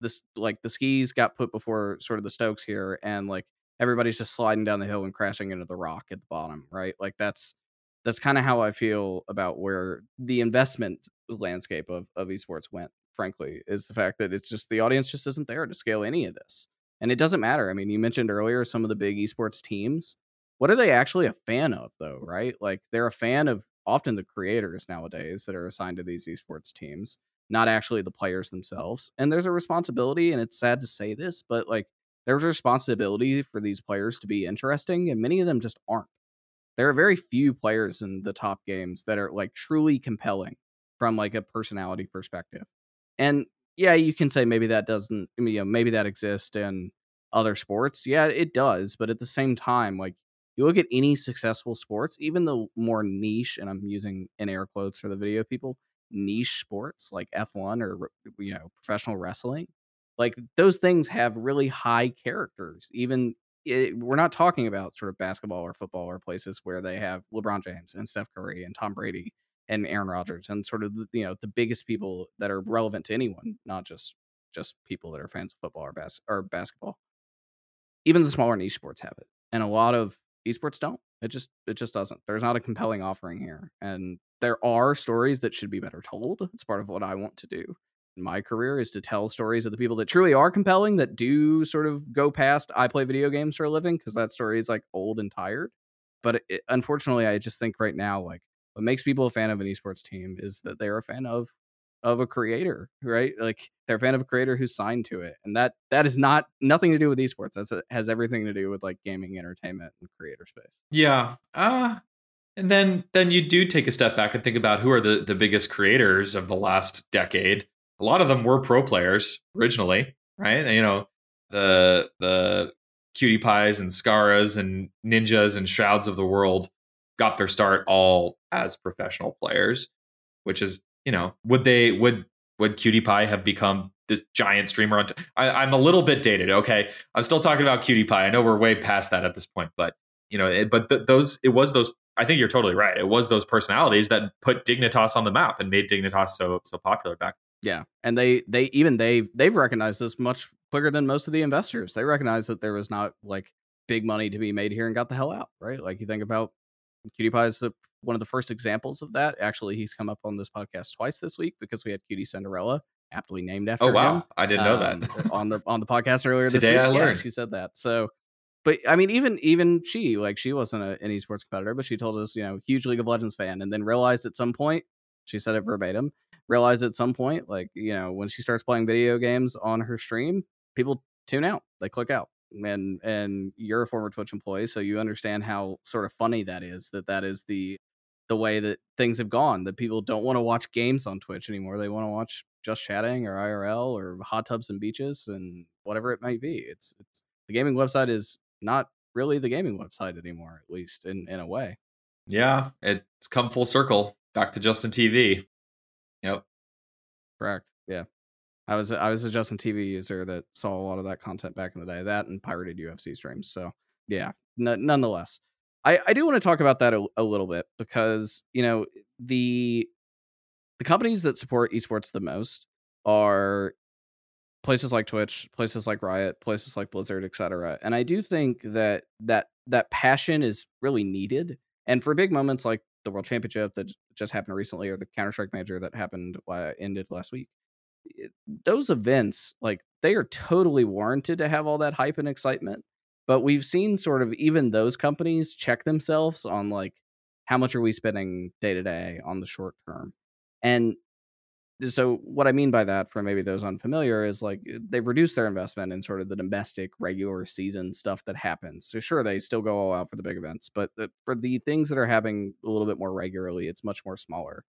this, like, the skis got put before sort of the Stokes here, and like everybody's just sliding down the hill and crashing into the rock at the bottom, right? Like, that's that's kind of how I feel about where the investment landscape of, of esports went. Frankly, is the fact that it's just the audience just isn't there to scale any of this. And it doesn't matter. I mean, you mentioned earlier some of the big esports teams. What are they actually a fan of, though, right? Like, they're a fan of often the creators nowadays that are assigned to these esports teams, not actually the players themselves. And there's a responsibility, and it's sad to say this, but like, there's a responsibility for these players to be interesting, and many of them just aren't. There are very few players in the top games that are like truly compelling from like a personality perspective. And yeah, you can say maybe that doesn't, you know, maybe that exists in other sports. Yeah, it does. But at the same time, like, you look at any successful sports, even the more niche, and I'm using in air quotes for the video people, niche sports like F one or, you know, professional wrestling, like those things have really high characters. Even it, we're not talking about sort of basketball or football or places where they have LeBron James and Steph Curry and Tom Brady and Aaron Rodgers and sort of, you know, the biggest people that are relevant to anyone, not just just people that are fans of football or, bas- or basketball. Even the smaller niche sports have it. And a lot of esports don't. It just it just doesn't. There's not a compelling offering here. And there are stories that should be better told. It's part of what I want to do in my career, is to tell stories of the people that truly are compelling, that do sort of go past I play video games for a living, because that story is like old and tired. But it, unfortunately, I just think right now, like, what makes people a fan of an esports team is that they're a fan of of a creator, right? Like, they're a fan of a creator who's signed to it. And that that is not nothing to do with esports. That's a, has everything to do with like gaming, entertainment, and creator space. Yeah. Uh, and then then you do take a step back and think about who are the, the biggest creators of the last decade. A lot of them were pro players originally, right? And, you know, the the Cutie Pies and Scaras and Ninjas and Shrouds of the world got their start all as professional players, which is, you know, would they would would Cutie Pie have become this giant streamer on t- I, I'm a little bit dated, okay? I'm still talking about Cutie Pie. I know we're way past that at this point, but you know, it, but th- those it was those. I think you're totally right. It was those personalities that put Dignitas on the map and made Dignitas so so popular back. Yeah, and they they even they they've recognized this much quicker than most of the investors. They recognized that there was not like big money to be made here and got the hell out, right? Like, you think about Cutie Pie is the, one of the first examples of that. Actually, he's come up on this podcast twice this week because we had Cutie Cinderella, aptly named after him. Oh, wow. Him, I didn't know um, that. on the on the podcast earlier this Today week. I learned. Yeah, she said that. So, but I mean, even even she, like, she wasn't a, an esports competitor, but she told us, you know, huge League of Legends fan, and then realized at some point, she said it verbatim, realized at some point, like, you know, when she starts playing video games on her stream, people tune out. They click out. and and you're a former Twitch employee, so you understand how sort of funny that is, that that is the the way that things have gone, that people don't want to watch games on Twitch anymore. They want to watch Just Chatting or I R L or hot tubs and beaches and whatever it might be. It's it's the gaming website is not really the gaming website anymore, at least in in a way. Yeah, it's come full circle back to Justin T V. Yep. Correct. Yeah. I was I was a Justin T V user that saw a lot of that content back in the day, that and pirated U F C streams. So, yeah, n- nonetheless, I, I do want to talk about that a, a little bit because, you know, the the companies that support esports the most are places like Twitch, places like Riot, places like Blizzard, et cetera. And I do think that that that passion is really needed. And for big moments like the World Championship that just happened recently, or the Counter-Strike Major that happened uh, ended last week, those events, like, they are totally warranted to have all that hype and excitement. But we've seen sort of even those companies check themselves on, like, how much are we spending day to day on the short term? And so what I mean by that, for maybe those unfamiliar, is like they've reduced their investment in sort of the domestic regular season stuff that happens. So sure, they still go all out for the big events, but the, for the things that are happening a little bit more regularly, it's much more smaller.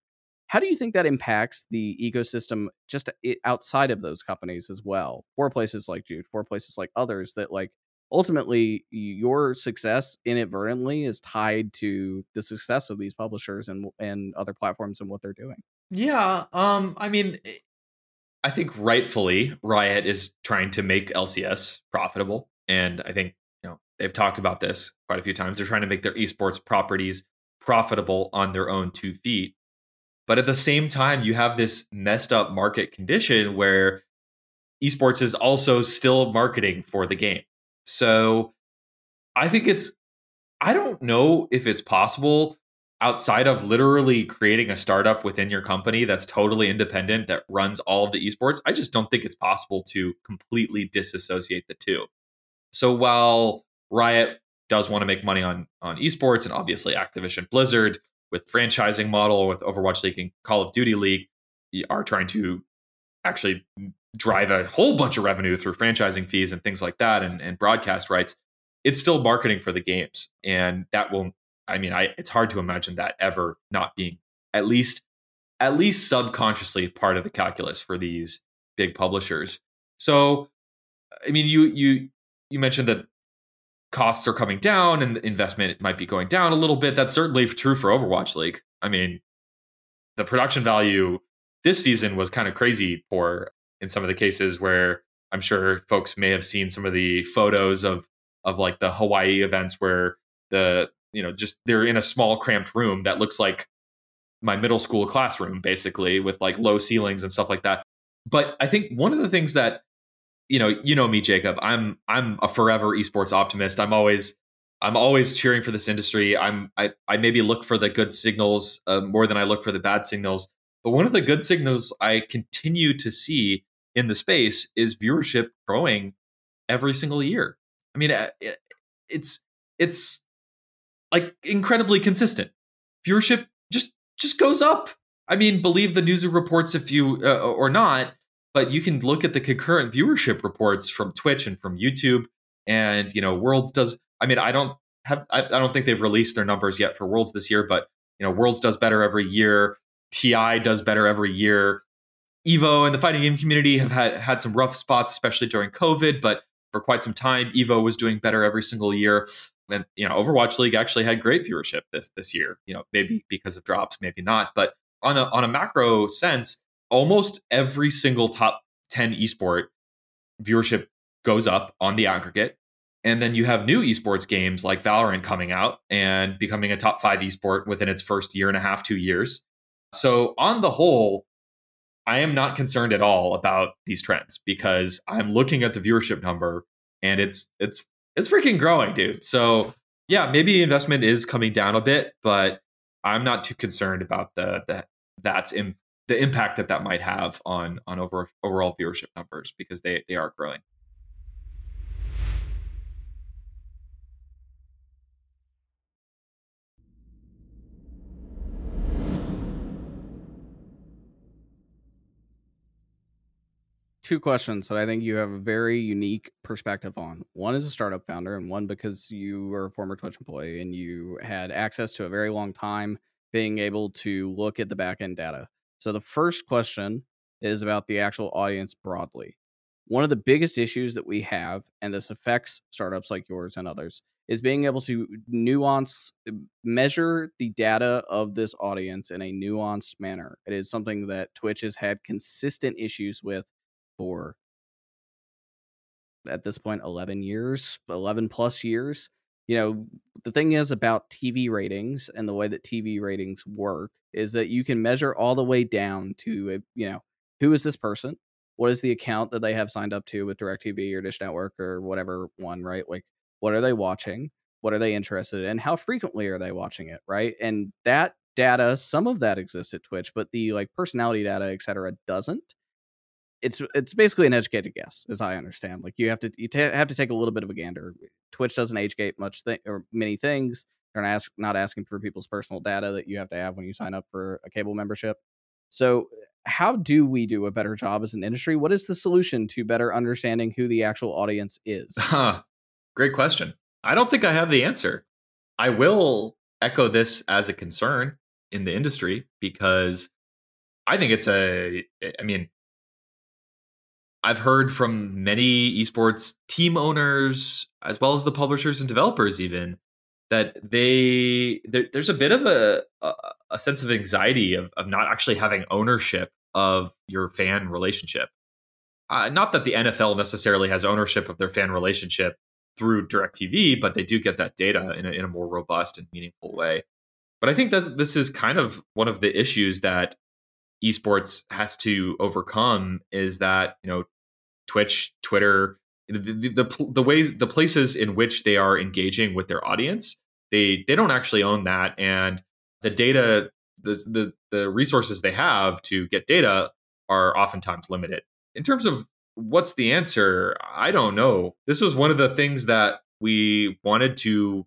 How do you think that impacts the ecosystem just outside of those companies as well? For places like Jude, for places like others that, like, ultimately your success inadvertently is tied to the success of these publishers and and other platforms and what they're doing. Yeah, um, I mean, I think rightfully Riot is trying to make L C S profitable, and I think, you know, they've talked about this quite a few times. They're trying to make their esports properties profitable on their own two feet, but at the same time, you have this messed up market condition where esports is also still marketing for the game. So, I think it's, I don't know if it's possible, outside of literally creating a startup within your company that's totally independent, that runs all of the esports. I just don't think it's possible to completely disassociate the two. So while Riot does want to make money on, on esports, and obviously Activision Blizzard with franchising model, with Overwatch League and Call of Duty League, are trying to actually drive a whole bunch of revenue through franchising fees and things like that, and, and broadcast rights, it's still marketing for the games. And that will, I mean, I, it's hard to imagine that ever not being at least at least subconsciously part of the calculus for these big publishers. So, I mean, you you you mentioned that costs are coming down and the investment might be going down a little bit. That's certainly true for Overwatch League. I mean, the production value this season was kind of crazy poor in some of the cases, where I'm sure folks may have seen some of the photos of of like the Hawaii events where the, you know, just they're in a small cramped room that looks like my middle school classroom, basically, with like low ceilings and stuff like that. But I think one of the things that, you know, you know me, Jacob, I'm I'm a forever esports optimist. I'm always I'm always cheering for this industry. I'm I, I maybe look for the good signals uh, more than I look for the bad signals. But one of the good signals I continue to see in the space is viewership growing every single year. I mean, it, it's it's. like incredibly consistent. Viewership just just goes up. I mean, believe the NewZoo reports if you uh, or not, but you can look at the concurrent viewership reports from Twitch and from YouTube, and, you know, Worlds does. I mean, I don't have I, I don't think they've released their numbers yet for Worlds this year, but, you know, Worlds does better every year. T I does better every year. Evo and the fighting game community have had had some rough spots, especially during COVID, but for quite some time, Evo was doing better every single year. And, you know, Overwatch League actually had great viewership this this year, you know, maybe because of drops, maybe not. But on a on a macro sense, almost every single top ten esport viewership goes up on the aggregate. And then you have new esports games like Valorant coming out and becoming a top five esport within its first year and a half, two years. So on the whole, I am not concerned at all about these trends, because I'm looking at the viewership number and it's it's It's freaking growing, dude. So, yeah, maybe investment is coming down a bit, but I'm not too concerned about the the that's in, the impact that that might have on on over, overall viewership numbers, because they they are growing. Two questions that I think you have a very unique perspective on. One is a startup founder, and one because you were a former Twitch employee and you had access to a very long time being able to look at the back-end data. So the first question is about the actual audience broadly. One of the biggest issues that we have, and this affects startups like yours and others, is being able to nuance, measure the data of this audience in a nuanced manner. It is something that Twitch has had consistent issues with for, at this point, eleven years, eleven plus years. You know, the thing is about T V ratings and the way that T V ratings work is that you can measure all the way down to, you know, who is this person? what is the account that they have signed up to with DirecTV or Dish Network or whatever one, right? Like, what are they watching? What are they interested in? How frequently are they watching it, right? And that data, some of that exists at Twitch, but the like personality data, et cetera, doesn't. It's it's basically an educated guess, as I understand. Like, you have to you t- have to take a little bit of a gander. Twitch doesn't age gate much thi- or many things. They're not, ask- not asking for people's personal data that you have to have when you sign up for a cable membership. So how do we do a better job as an industry? What is the solution to better understanding who the actual audience is? Huh. Great question. I don't think I have the answer. I will echo this as a concern in the industry because I think it's a, I mean, I've heard from many esports team owners, as well as the publishers and developers even, that they there, there's a bit of a, a, a sense of anxiety of, of not actually having ownership of your fan relationship. Uh, not that the N F L necessarily has ownership of their fan relationship through DirecTV, but they do get that data in a, in a more robust and meaningful way. But I think that this is kind of one of the issues that esports has to overcome, is that, you know, Twitch, Twitter, the, the the ways the places in which they are engaging with their audience, they they don't actually own that, and the data, the the, the resources they have to get data are oftentimes limited. In terms of what's the answer, I don't know. This was one of the things that we wanted to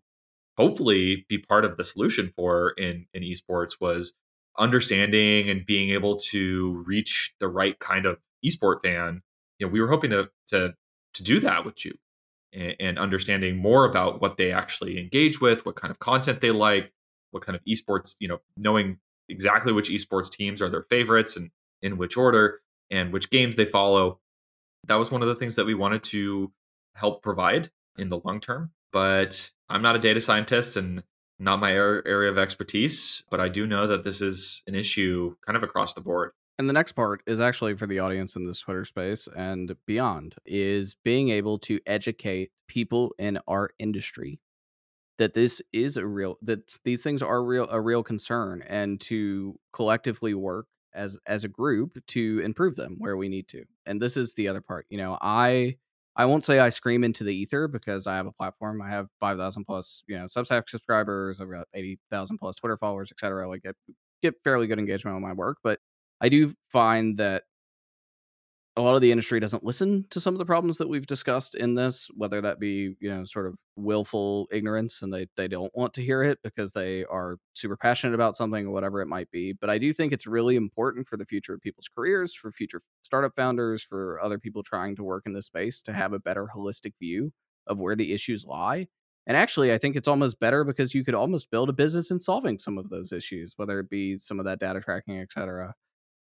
hopefully be part of the solution for in in esports, was understanding and being able to reach the right kind of esport fan. You know, we were hoping to to to do that with you, and, and understanding more about what they actually engage with, what kind of content they like, what kind of esports, you know, knowing exactly which esports teams are their favorites and in which order and which games they follow. That was one of the things that we wanted to help provide in the long term. But I'm not a data scientist and not my area of expertise, but I do know that this is an issue kind of across the board. And the next part is actually for the audience in this Twitter space and beyond, is being able to educate people in our industry that this is a real, that these things are real, a real concern, and to collectively work as as a group to improve them where we need to. And this is the other part. You know, I I won't say I scream into the ether because I have a platform. I have five thousand plus, you know, Substack subscribers, over eighty thousand plus Twitter followers, et cetera. Like, I get fairly good engagement on my work, but I do find that a lot of the industry doesn't listen to some of the problems that we've discussed in this, whether that be, you know, sort of willful ignorance, and they, they don't want to hear it because they are super passionate about something or whatever it might be. But I do think it's really important for the future of people's careers, for future startup founders, for other people trying to work in this space, to have a better holistic view of where the issues lie. And actually, I think it's almost better because you could almost build a business in solving some of those issues, whether it be some of that data tracking, et cetera.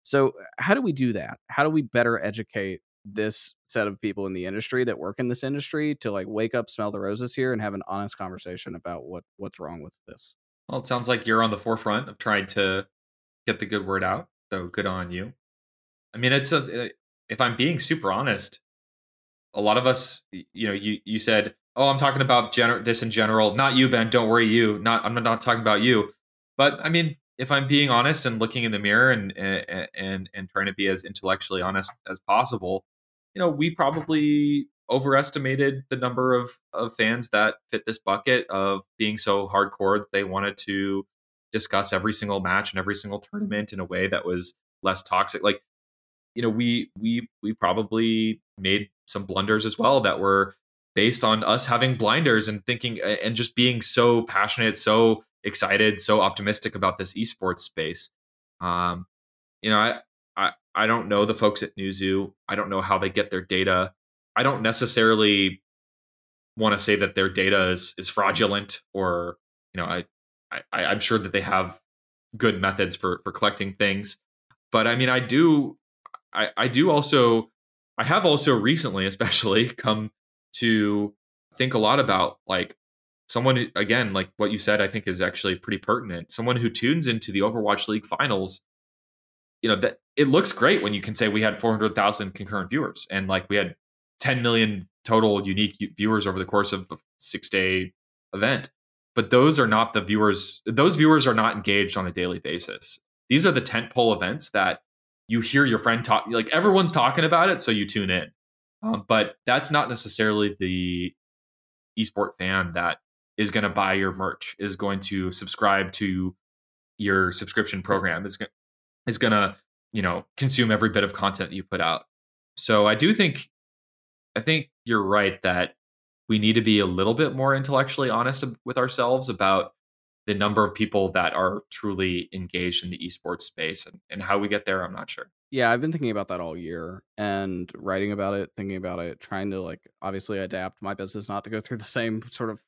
So how do we do that? How do we better educate this set of people in the industry that work in this industry to, like, wake up, smell the roses here, and have an honest conversation about what what's wrong with this? Well, it sounds like you're on the forefront of trying to get the good word out. So good on you. I mean, it's a, if I'm being super honest, a lot of us, you know, you, you said, oh, I'm talking about gener- this in general. Not you, Ben. Don't worry, you. Not I'm not talking about you. But I mean, if I'm being honest and looking in the mirror and, and and and trying to be as intellectually honest as possible, you know, we probably overestimated the number of, of fans that fit this bucket of being so hardcore that they wanted to discuss every single match and every single tournament in a way that was less toxic. Like, you know, we we we probably made some blunders as well that were based on us having blinders and thinking and just being so passionate, so excited, so optimistic about this esports space. Um, you know, I, I I don't know the folks at NewZoo. I don't know how they get their data. I don't necessarily want to say that their data is is fraudulent, or, you know, I, I I'm sure that they have good methods for for collecting things. But I mean, I do I I do also I have also recently, especially, come to think a lot about, like, someone who, again, like what you said, I think is actually pretty pertinent. Someone who tunes into the Overwatch League finals, you know, that it looks great when you can say we had four hundred thousand concurrent viewers and, like, we had ten million total unique viewers over the course of a six day event. But those are not the viewers. Those viewers are not engaged on a daily basis. These are the tentpole events that you hear your friend talk, like everyone's talking about it, so you tune in. Um, but that's not necessarily the esport fan that is going to buy your merch, is going to subscribe to your subscription program, is going is going to, you know, consume every bit of content that you put out. So I do think, I think you're right that we need to be a little bit more intellectually honest with ourselves about the number of people that are truly engaged in the esports space, and, and how we get there, I'm not sure. Yeah, I've been thinking about that all year and writing about it, thinking about it, trying to like obviously adapt my business not to go through the same sort of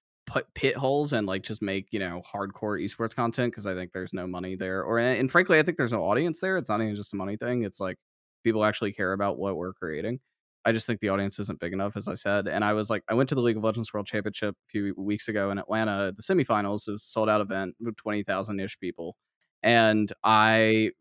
pit holes and like just make, you know, hardcore esports content, because I think there's no money there. Or and frankly, I think there's no audience there. It's not even just a money thing. It's like people actually care about what we're creating. I just think the audience isn't big enough, as I said. And I was like, I went to the League of Legends World Championship a few weeks ago in Atlanta, the semifinals. It was a sold out event with twenty thousand ish people. And I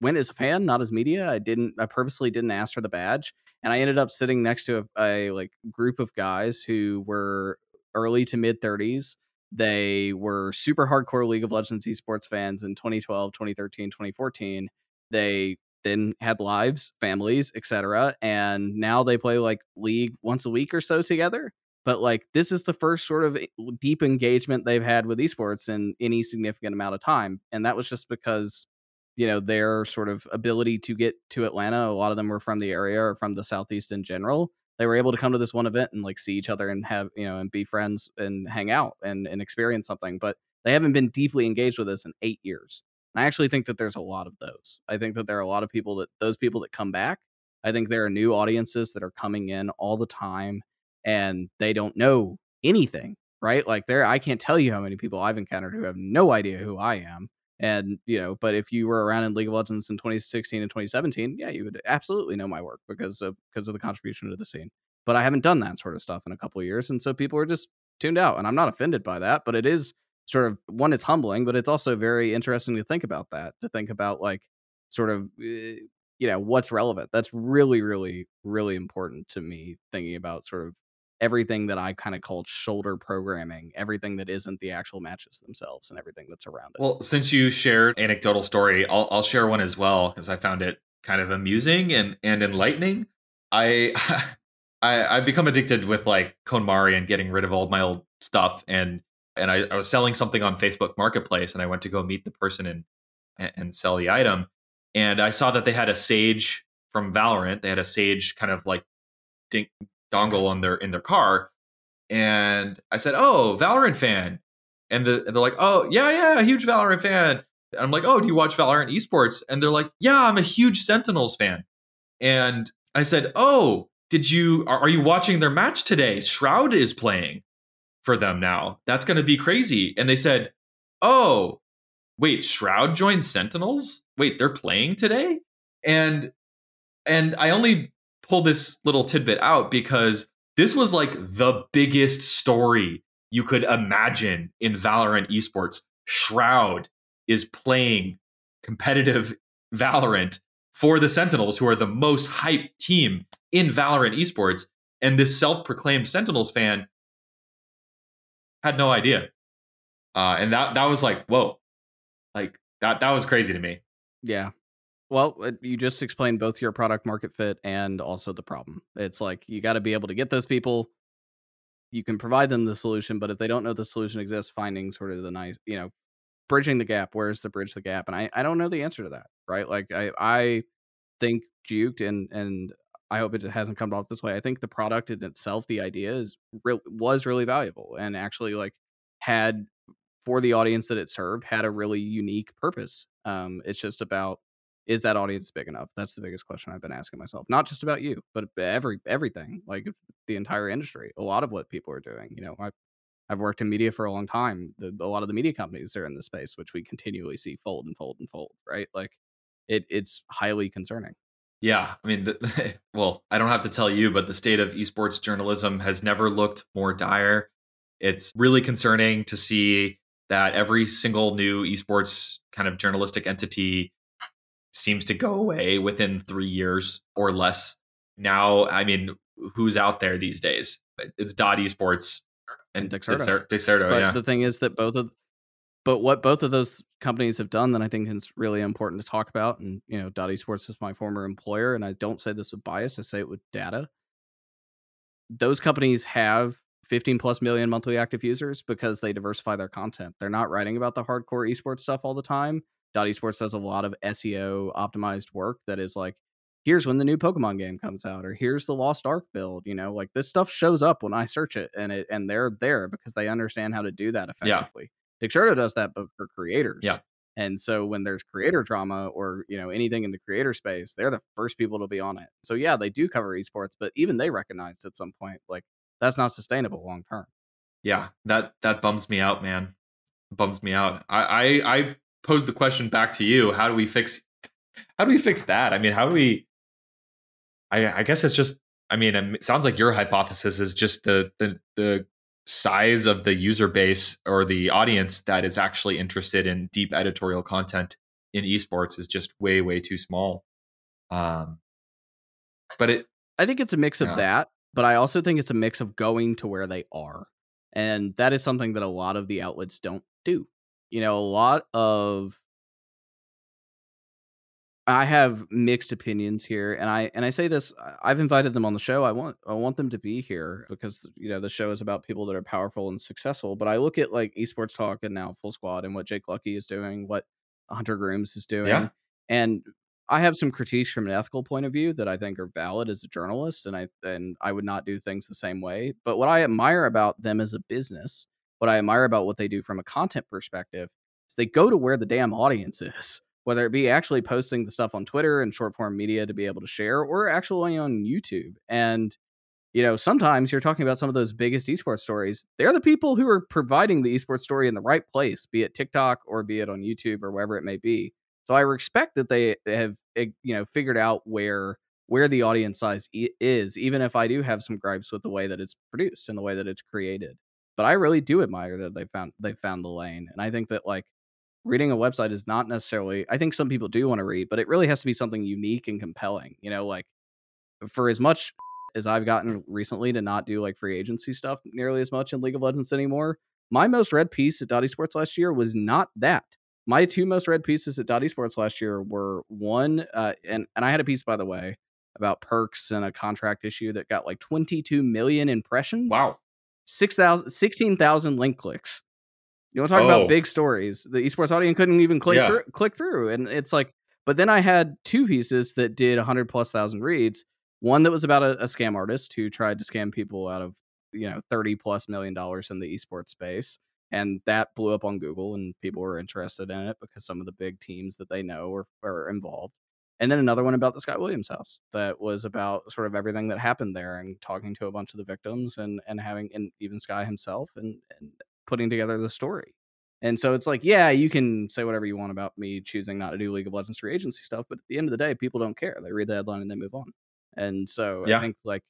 went as a fan, not as media. I didn't, I purposely didn't ask for the badge. And I ended up sitting next to a, a like group of guys who were early to mid thirties. They were super hardcore League of Legends esports fans in twenty twelve, twenty thirteen, twenty fourteen. They then had lives, families, et cetera. And now they play like League once a week or so together. But like, this is the first sort of deep engagement they've had with esports in any significant amount of time. And that was just because, you know, their sort of ability to get to Atlanta, a lot of them were from the area or from the Southeast in general. They were able to come to this one event and like see each other and have, you know, and be friends and hang out and, and experience something. But they haven't been deeply engaged with us in eight years. I actually think that there's a lot of those. I think that there are a lot of people that those people that come back. I think there are new audiences that are coming in all the time and they don't know anything, right? Like there, I can't tell you how many people I've encountered who have no idea who I am. And, you know, but if you were around in League of Legends in twenty sixteen and twenty seventeen, yeah, you would absolutely know my work because of, because of the contribution to the scene. But I haven't done that sort of stuff in a couple of years. And so people are just tuned out, and I'm not offended by that, but it is sort of one, it's humbling, but it's also very interesting to think about that, to think about like sort of, you know, what's relevant. That's really, really, really important to me, thinking about sort of everything that I kind of called shoulder programming, everything that isn't the actual matches themselves and everything that's around it. Well, since you shared anecdotal story, I'll, I'll share one as well, because I found it kind of amusing and, and enlightening. I, I, I've become addicted with like KonMari and getting rid of all my old stuff. And And I, I was selling something on Facebook Marketplace, and I went to go meet the person and and sell the item. And I saw that they had a Sage from Valorant. They had a Sage kind of like dink, dongle on their in their car. And I said, "Oh, Valorant fan." And, the, and they're like, "Oh, yeah, yeah, huge Valorant fan." And I'm like, "Oh, do you watch Valorant esports?" And they're like, "Yeah, I'm a huge Sentinels fan." And I said, "Oh, did you are, are you watching their match today? Shroud is playing for them now. That's going to be crazy." And they said, "Oh, wait, Shroud joined Sentinels? Wait, they're playing today?" And and I only pulled this little tidbit out because this was like the biggest story you could imagine in Valorant esports. Shroud is playing competitive Valorant for the Sentinels, who are the most hyped team in Valorant esports. And this self-proclaimed Sentinels fan had no idea. Uh, and that that was like, whoa, like that that was crazy to me. Yeah. Well, you just explained both your product market fit and also the problem. It's like, you got to be able to get those people. You can provide them the solution, but if they don't know the solution exists, finding sort of the nice, you know, bridging the gap. Where's the bridge, the gap? And I, I don't know the answer to that. Right. Like I, I think Juked and and I hope it hasn't come off this way. I think the product in itself, the idea is real, was really valuable and actually like had, for the audience that it served, had a really unique purpose. Um, it's just about, is that audience big enough? That's the biggest question I've been asking myself, not just about you, but every, everything, like the entire industry, a lot of what people are doing. You know, I, I've worked in media for a long time. The, a lot of the media companies are in the space, which we continually see fold and fold and fold, right? Like it, it's highly concerning. Yeah, I mean, the, well, I don't have to tell you, but the state of esports journalism has never looked more dire. It's really concerning to see that every single new esports kind of journalistic entity seems to go away within three years or less. Now, I mean, who's out there these days? It's Dot Esports and, and Dexerto. Dexerto, but yeah. The thing is that both of But what both of those companies have done that I think is really important to talk about, and, you know, Dot Esports is my former employer, and I don't say this with bias, I say it with data. Those companies have fifteen plus million monthly active users because they diversify their content. They're not writing about the hardcore esports stuff all the time. Dot Esports does a lot of S E O optimized work that is like, here's when the new Pokemon game comes out, or here's the Lost Ark build. You know, like this stuff shows up when I search it, and it and they're there because they understand how to do that effectively. Yeah. Dexerto does that, but for creators. Yeah. And so when there's creator drama or, you know, anything in the creator space, they're the first people to be on it. So yeah, they do cover esports, but even they recognized at some point, like, that's not sustainable long term. Yeah, that that bums me out, man. Bums me out. I, I I pose the question back to you. How do we fix? How do we fix that? I mean, how do we? I I guess it's just. I mean, it sounds like your hypothesis is just the the the size of the user base or the audience that is actually interested in deep editorial content in esports is just way way too small. Um, but it. I think it's a mix yeah. of that. But I also think it's a mix of going to where they are. And that is something that a lot of the outlets don't do. You know, a lot of. I have mixed opinions here. And I and I say this, I've invited them on the show. I want I want them to be here because, you know, the show is about people that are powerful and successful. But I look at like Esports Talk and now Full Squad and what Jake Lucky is doing, what Hunter Grooms is doing. Yeah. And I have some critiques from an ethical point of view that I think are valid as a journalist, and I and I would not do things the same way. But what I admire about them as a business, what I admire about what they do from a content perspective, is they go to where the damn audience is, whether it be actually posting the stuff on Twitter and short form media to be able to share, or actually on YouTube. And, you know, sometimes you're talking about some of those biggest esports stories. They're the people who are providing the esports story in the right place, be it TikTok or be it on YouTube or wherever it may be. So I respect that they have, you know, figured out where where the audience size e- is, even if I do have some gripes with the way that it's produced and the way that it's created. But I really do admire that they found they found the lane. And I think that, like, reading a website is not necessarily, I think some people do want to read, but it really has to be something unique and compelling. You know, like, for as much as I've gotten recently to not do like free agency stuff nearly as much in League of Legends anymore, my most read piece at Dot Esports last year was not that. My two most read pieces at Dot Esports last year were one, uh, and, and I had a piece, by the way, about perks and a contract issue that got like twenty-two million impressions. Wow. six thousand, sixteen thousand link clicks. You want to talk oh. about big stories. The esports audience couldn't even click, yeah. through, click through. And it's like, but then I had two pieces that did one hundred plus thousand reads. One that was about a, a scam artist who tried to scam people out of, you know, thirty plus million dollars in the esports space. And that blew up on Google, and people were interested in it because some of the big teams that they know are, are involved. And then another one about the Scott Williams house that was about sort of everything that happened there and talking to a bunch of the victims and and having and even Sky himself and, and putting together the story. And so it's like, yeah, you can say whatever you want about me choosing not to do League of Legends free agency stuff, but at the end of the day, people don't care. They read the headline and they move on. And so yeah. I think, like,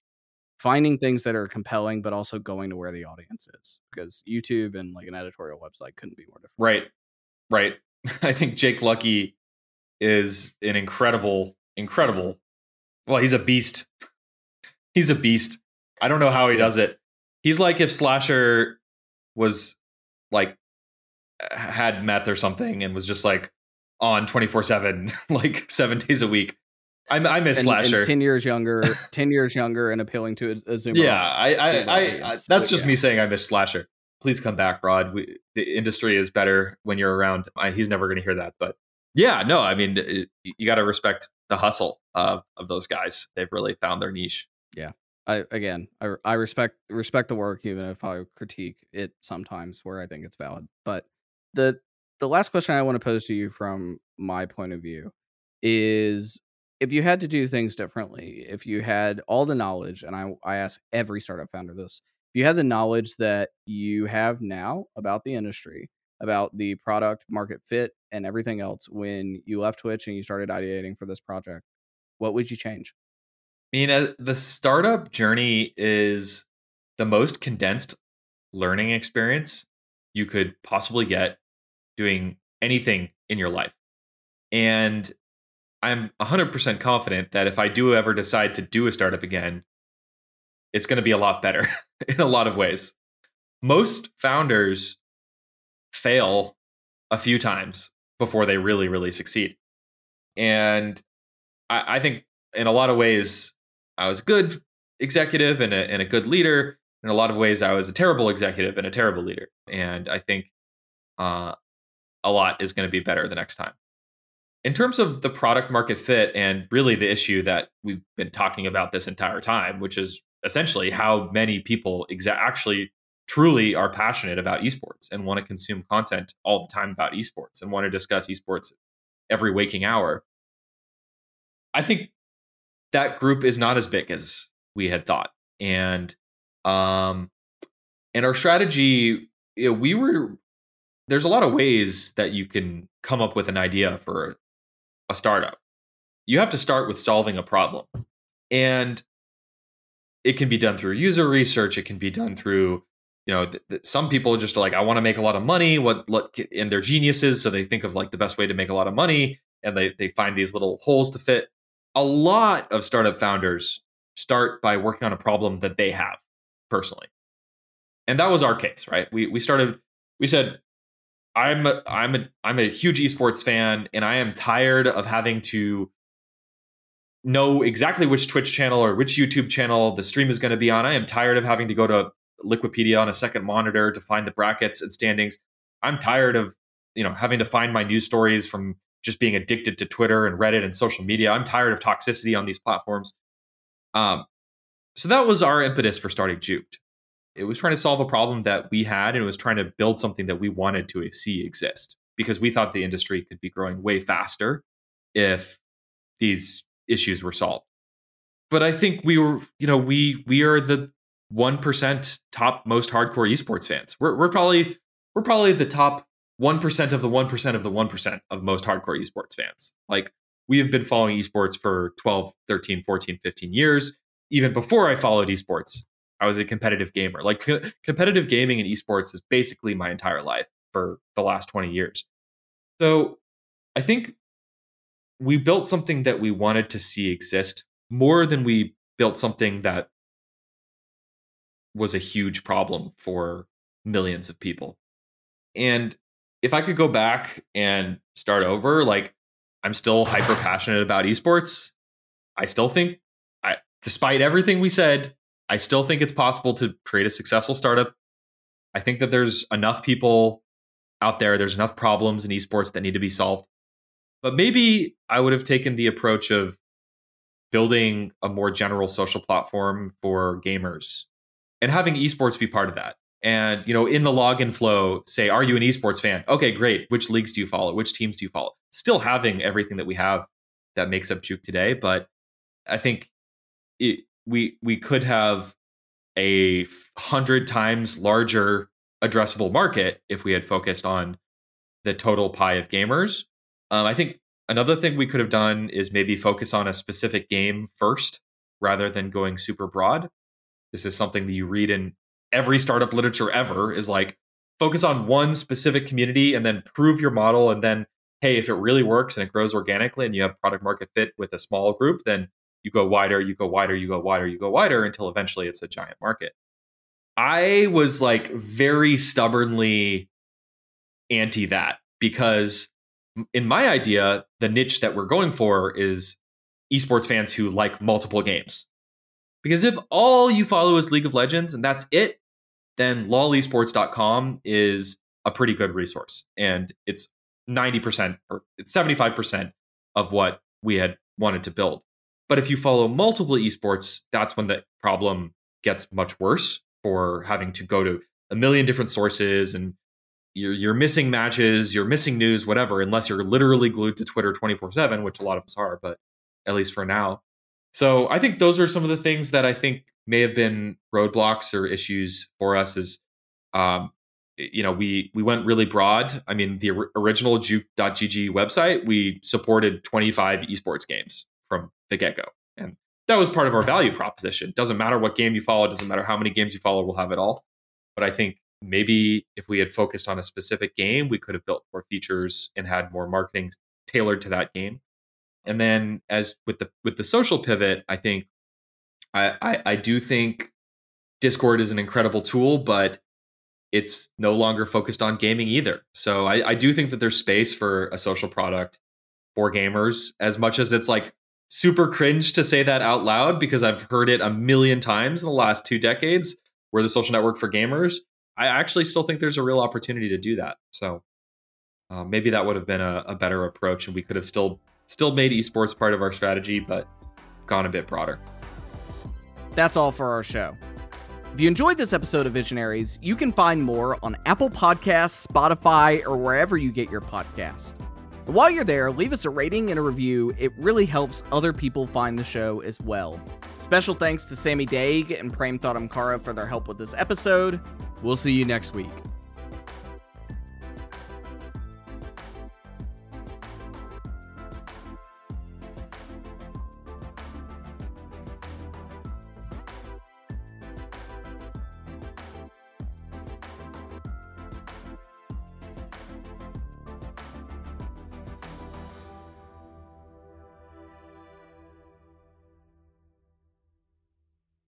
finding things that are compelling, but also going to where the audience is, because YouTube and like an editorial website couldn't be more different. Right. Right. I think Jake Lucky is an incredible, incredible. Well, he's a beast. He's a beast. I don't know how he does it. He's like if Slasher was like had meth or something and was just like on twenty-four seven, like seven days a week. I, I miss and, Slasher. And ten years younger, ten years younger, and appealing to a, a Zoomer. Yeah, I, I, Zoomer I, I, I that's just yeah. me saying I miss Slasher. Please come back, Rod. We, the industry is better when you're around. I, he's never going to hear that, but yeah, no, I mean, it, you got to respect the hustle of of those guys. They've really found their niche. Yeah, I again, I, I respect respect the work, even if I critique it sometimes where I think it's valid. But the the last question I want to pose to you from my point of view is, if you had to do things differently, if you had all the knowledge, and I, I ask every startup founder this, if you had the knowledge that you have now about the industry, about the product market fit and everything else, when you left Twitch and you started ideating for this project, what would you change? I mean, uh, the startup journey is the most condensed learning experience you could possibly get doing anything in your life. And I'm one hundred percent confident that if I do ever decide to do a startup again, it's going to be a lot better in a lot of ways. Most founders fail a few times before they really, really succeed. And I, I think in a lot of ways, I was a good executive and a, and a good leader. In a lot of ways, I was a terrible executive and a terrible leader. And I think uh, a lot is going to be better the next time. In terms of the product market fit and really the issue that we've been talking about this entire time, which is essentially how many people exa- actually truly are passionate about esports and want to consume content all the time about esports and want to discuss esports every waking hour. I think that group is not as big as we had thought. And um, and our strategy, you know, we were, there's a lot of ways that you can come up with an idea for a startup. You have to start with solving a problem. And it can be done through user research. It can be done through, you know, th- th- some people just are like, I want to make a lot of money. What, what, and they're geniuses. So they think of like the best way to make a lot of money. And they, they find these little holes to fit. A lot of startup founders start by working on a problem that they have personally. And that was our case, right? We, we started, we said, I'm a, I'm a, I'm a huge esports fan, and I am tired of having to know exactly which Twitch channel or which YouTube channel the stream is going to be on. I am tired of having to go to Liquipedia on a second monitor to find the brackets and standings. I'm tired of, you know, having to find my news stories from just being addicted to Twitter and Reddit and social media. I'm tired of toxicity on these platforms. Um, so that was our impetus for starting Juked. It was trying to solve a problem that we had, and it was trying to build something that we wanted to see exist, because we thought the industry could be growing way faster if these issues were solved. But I think we were, you know, we we are the one percent top most hardcore esports fans. We're we're probably we're probably the top one percent of the one percent of the one percent of most hardcore esports fans. Like, we have been following esports for twelve, thirteen, fourteen, fifteen years. Even before I followed esports, I was a competitive gamer. Like, co- competitive gaming and esports is basically my entire life for the last twenty years. So I think we built something that we wanted to see exist more than we built something that was a huge problem for millions of people. And if I could go back and start over, like, I'm still hyper passionate about esports. I still think, I, despite everything we said, I still think it's possible to create a successful startup. I think that there's enough people out there. There's enough problems in esports that need to be solved. But maybe I would have taken the approach of building a more general social platform for gamers and having esports be part of that. And, you know, in the login flow, say, are you an esports fan? Okay, great. Which leagues do you follow? Which teams do you follow? Still having everything that we have that makes up Juke today. But I think it, we we could have a hundred times larger addressable market if we had focused on the total pie of gamers. Um, I think another thing we could have done is maybe focus on a specific game first rather than going super broad. This is something that you read in every startup literature ever, is like, focus on one specific community and then prove your model. And then, hey, if it really works and it grows organically and you have product market fit with a small group, then you go wider, you go wider, you go wider, you go wider until eventually it's a giant market. I was like very stubbornly anti that, because in my idea, the niche that we're going for is esports fans who like multiple games. Because if all you follow is League of Legends and that's it, then lol esports dot com is a pretty good resource. And it's ninety percent or it's seventy-five percent of what we had wanted to build. But if you follow multiple esports, that's when the problem gets much worse, for having to go to a million different sources and you're, you're missing matches, you're missing news, whatever, unless you're literally glued to Twitter twenty-four seven, which a lot of us are, but at least for now. So I think those are some of the things that I think may have been roadblocks or issues for us. Is, um, you know, we we went really broad. I mean, the original juke dot g g website, we supported twenty-five esports games from the get-go. And that was part of our value proposition. It doesn't matter what game you follow. It doesn't matter how many games you follow. We'll have it all. But I think maybe if we had focused on a specific game, we could have built more features and had more marketing tailored to that game. And then, as with the with the social pivot, I think I, I I do think Discord is an incredible tool, but it's no longer focused on gaming either. So I, I do think that there's space for a social product for gamers, as much as it's like super cringe to say that out loud, because I've heard it a million times in the last two decades. We're the social network for gamers. I actually still think there's a real opportunity to do that. So uh, maybe that would have been a, a better approach, and we could have still still made esports part of our strategy, but gone a bit broader. That's all for our show. If you enjoyed this episode of Visionaries, you can find more on Apple Podcasts, Spotify, or wherever you get your podcast. And while you're there, leave us a rating and a review. It really helps other people find the show as well. Special thanks to Sammy Daig and Prame Thottamkara for their help with this episode. We'll see you next week.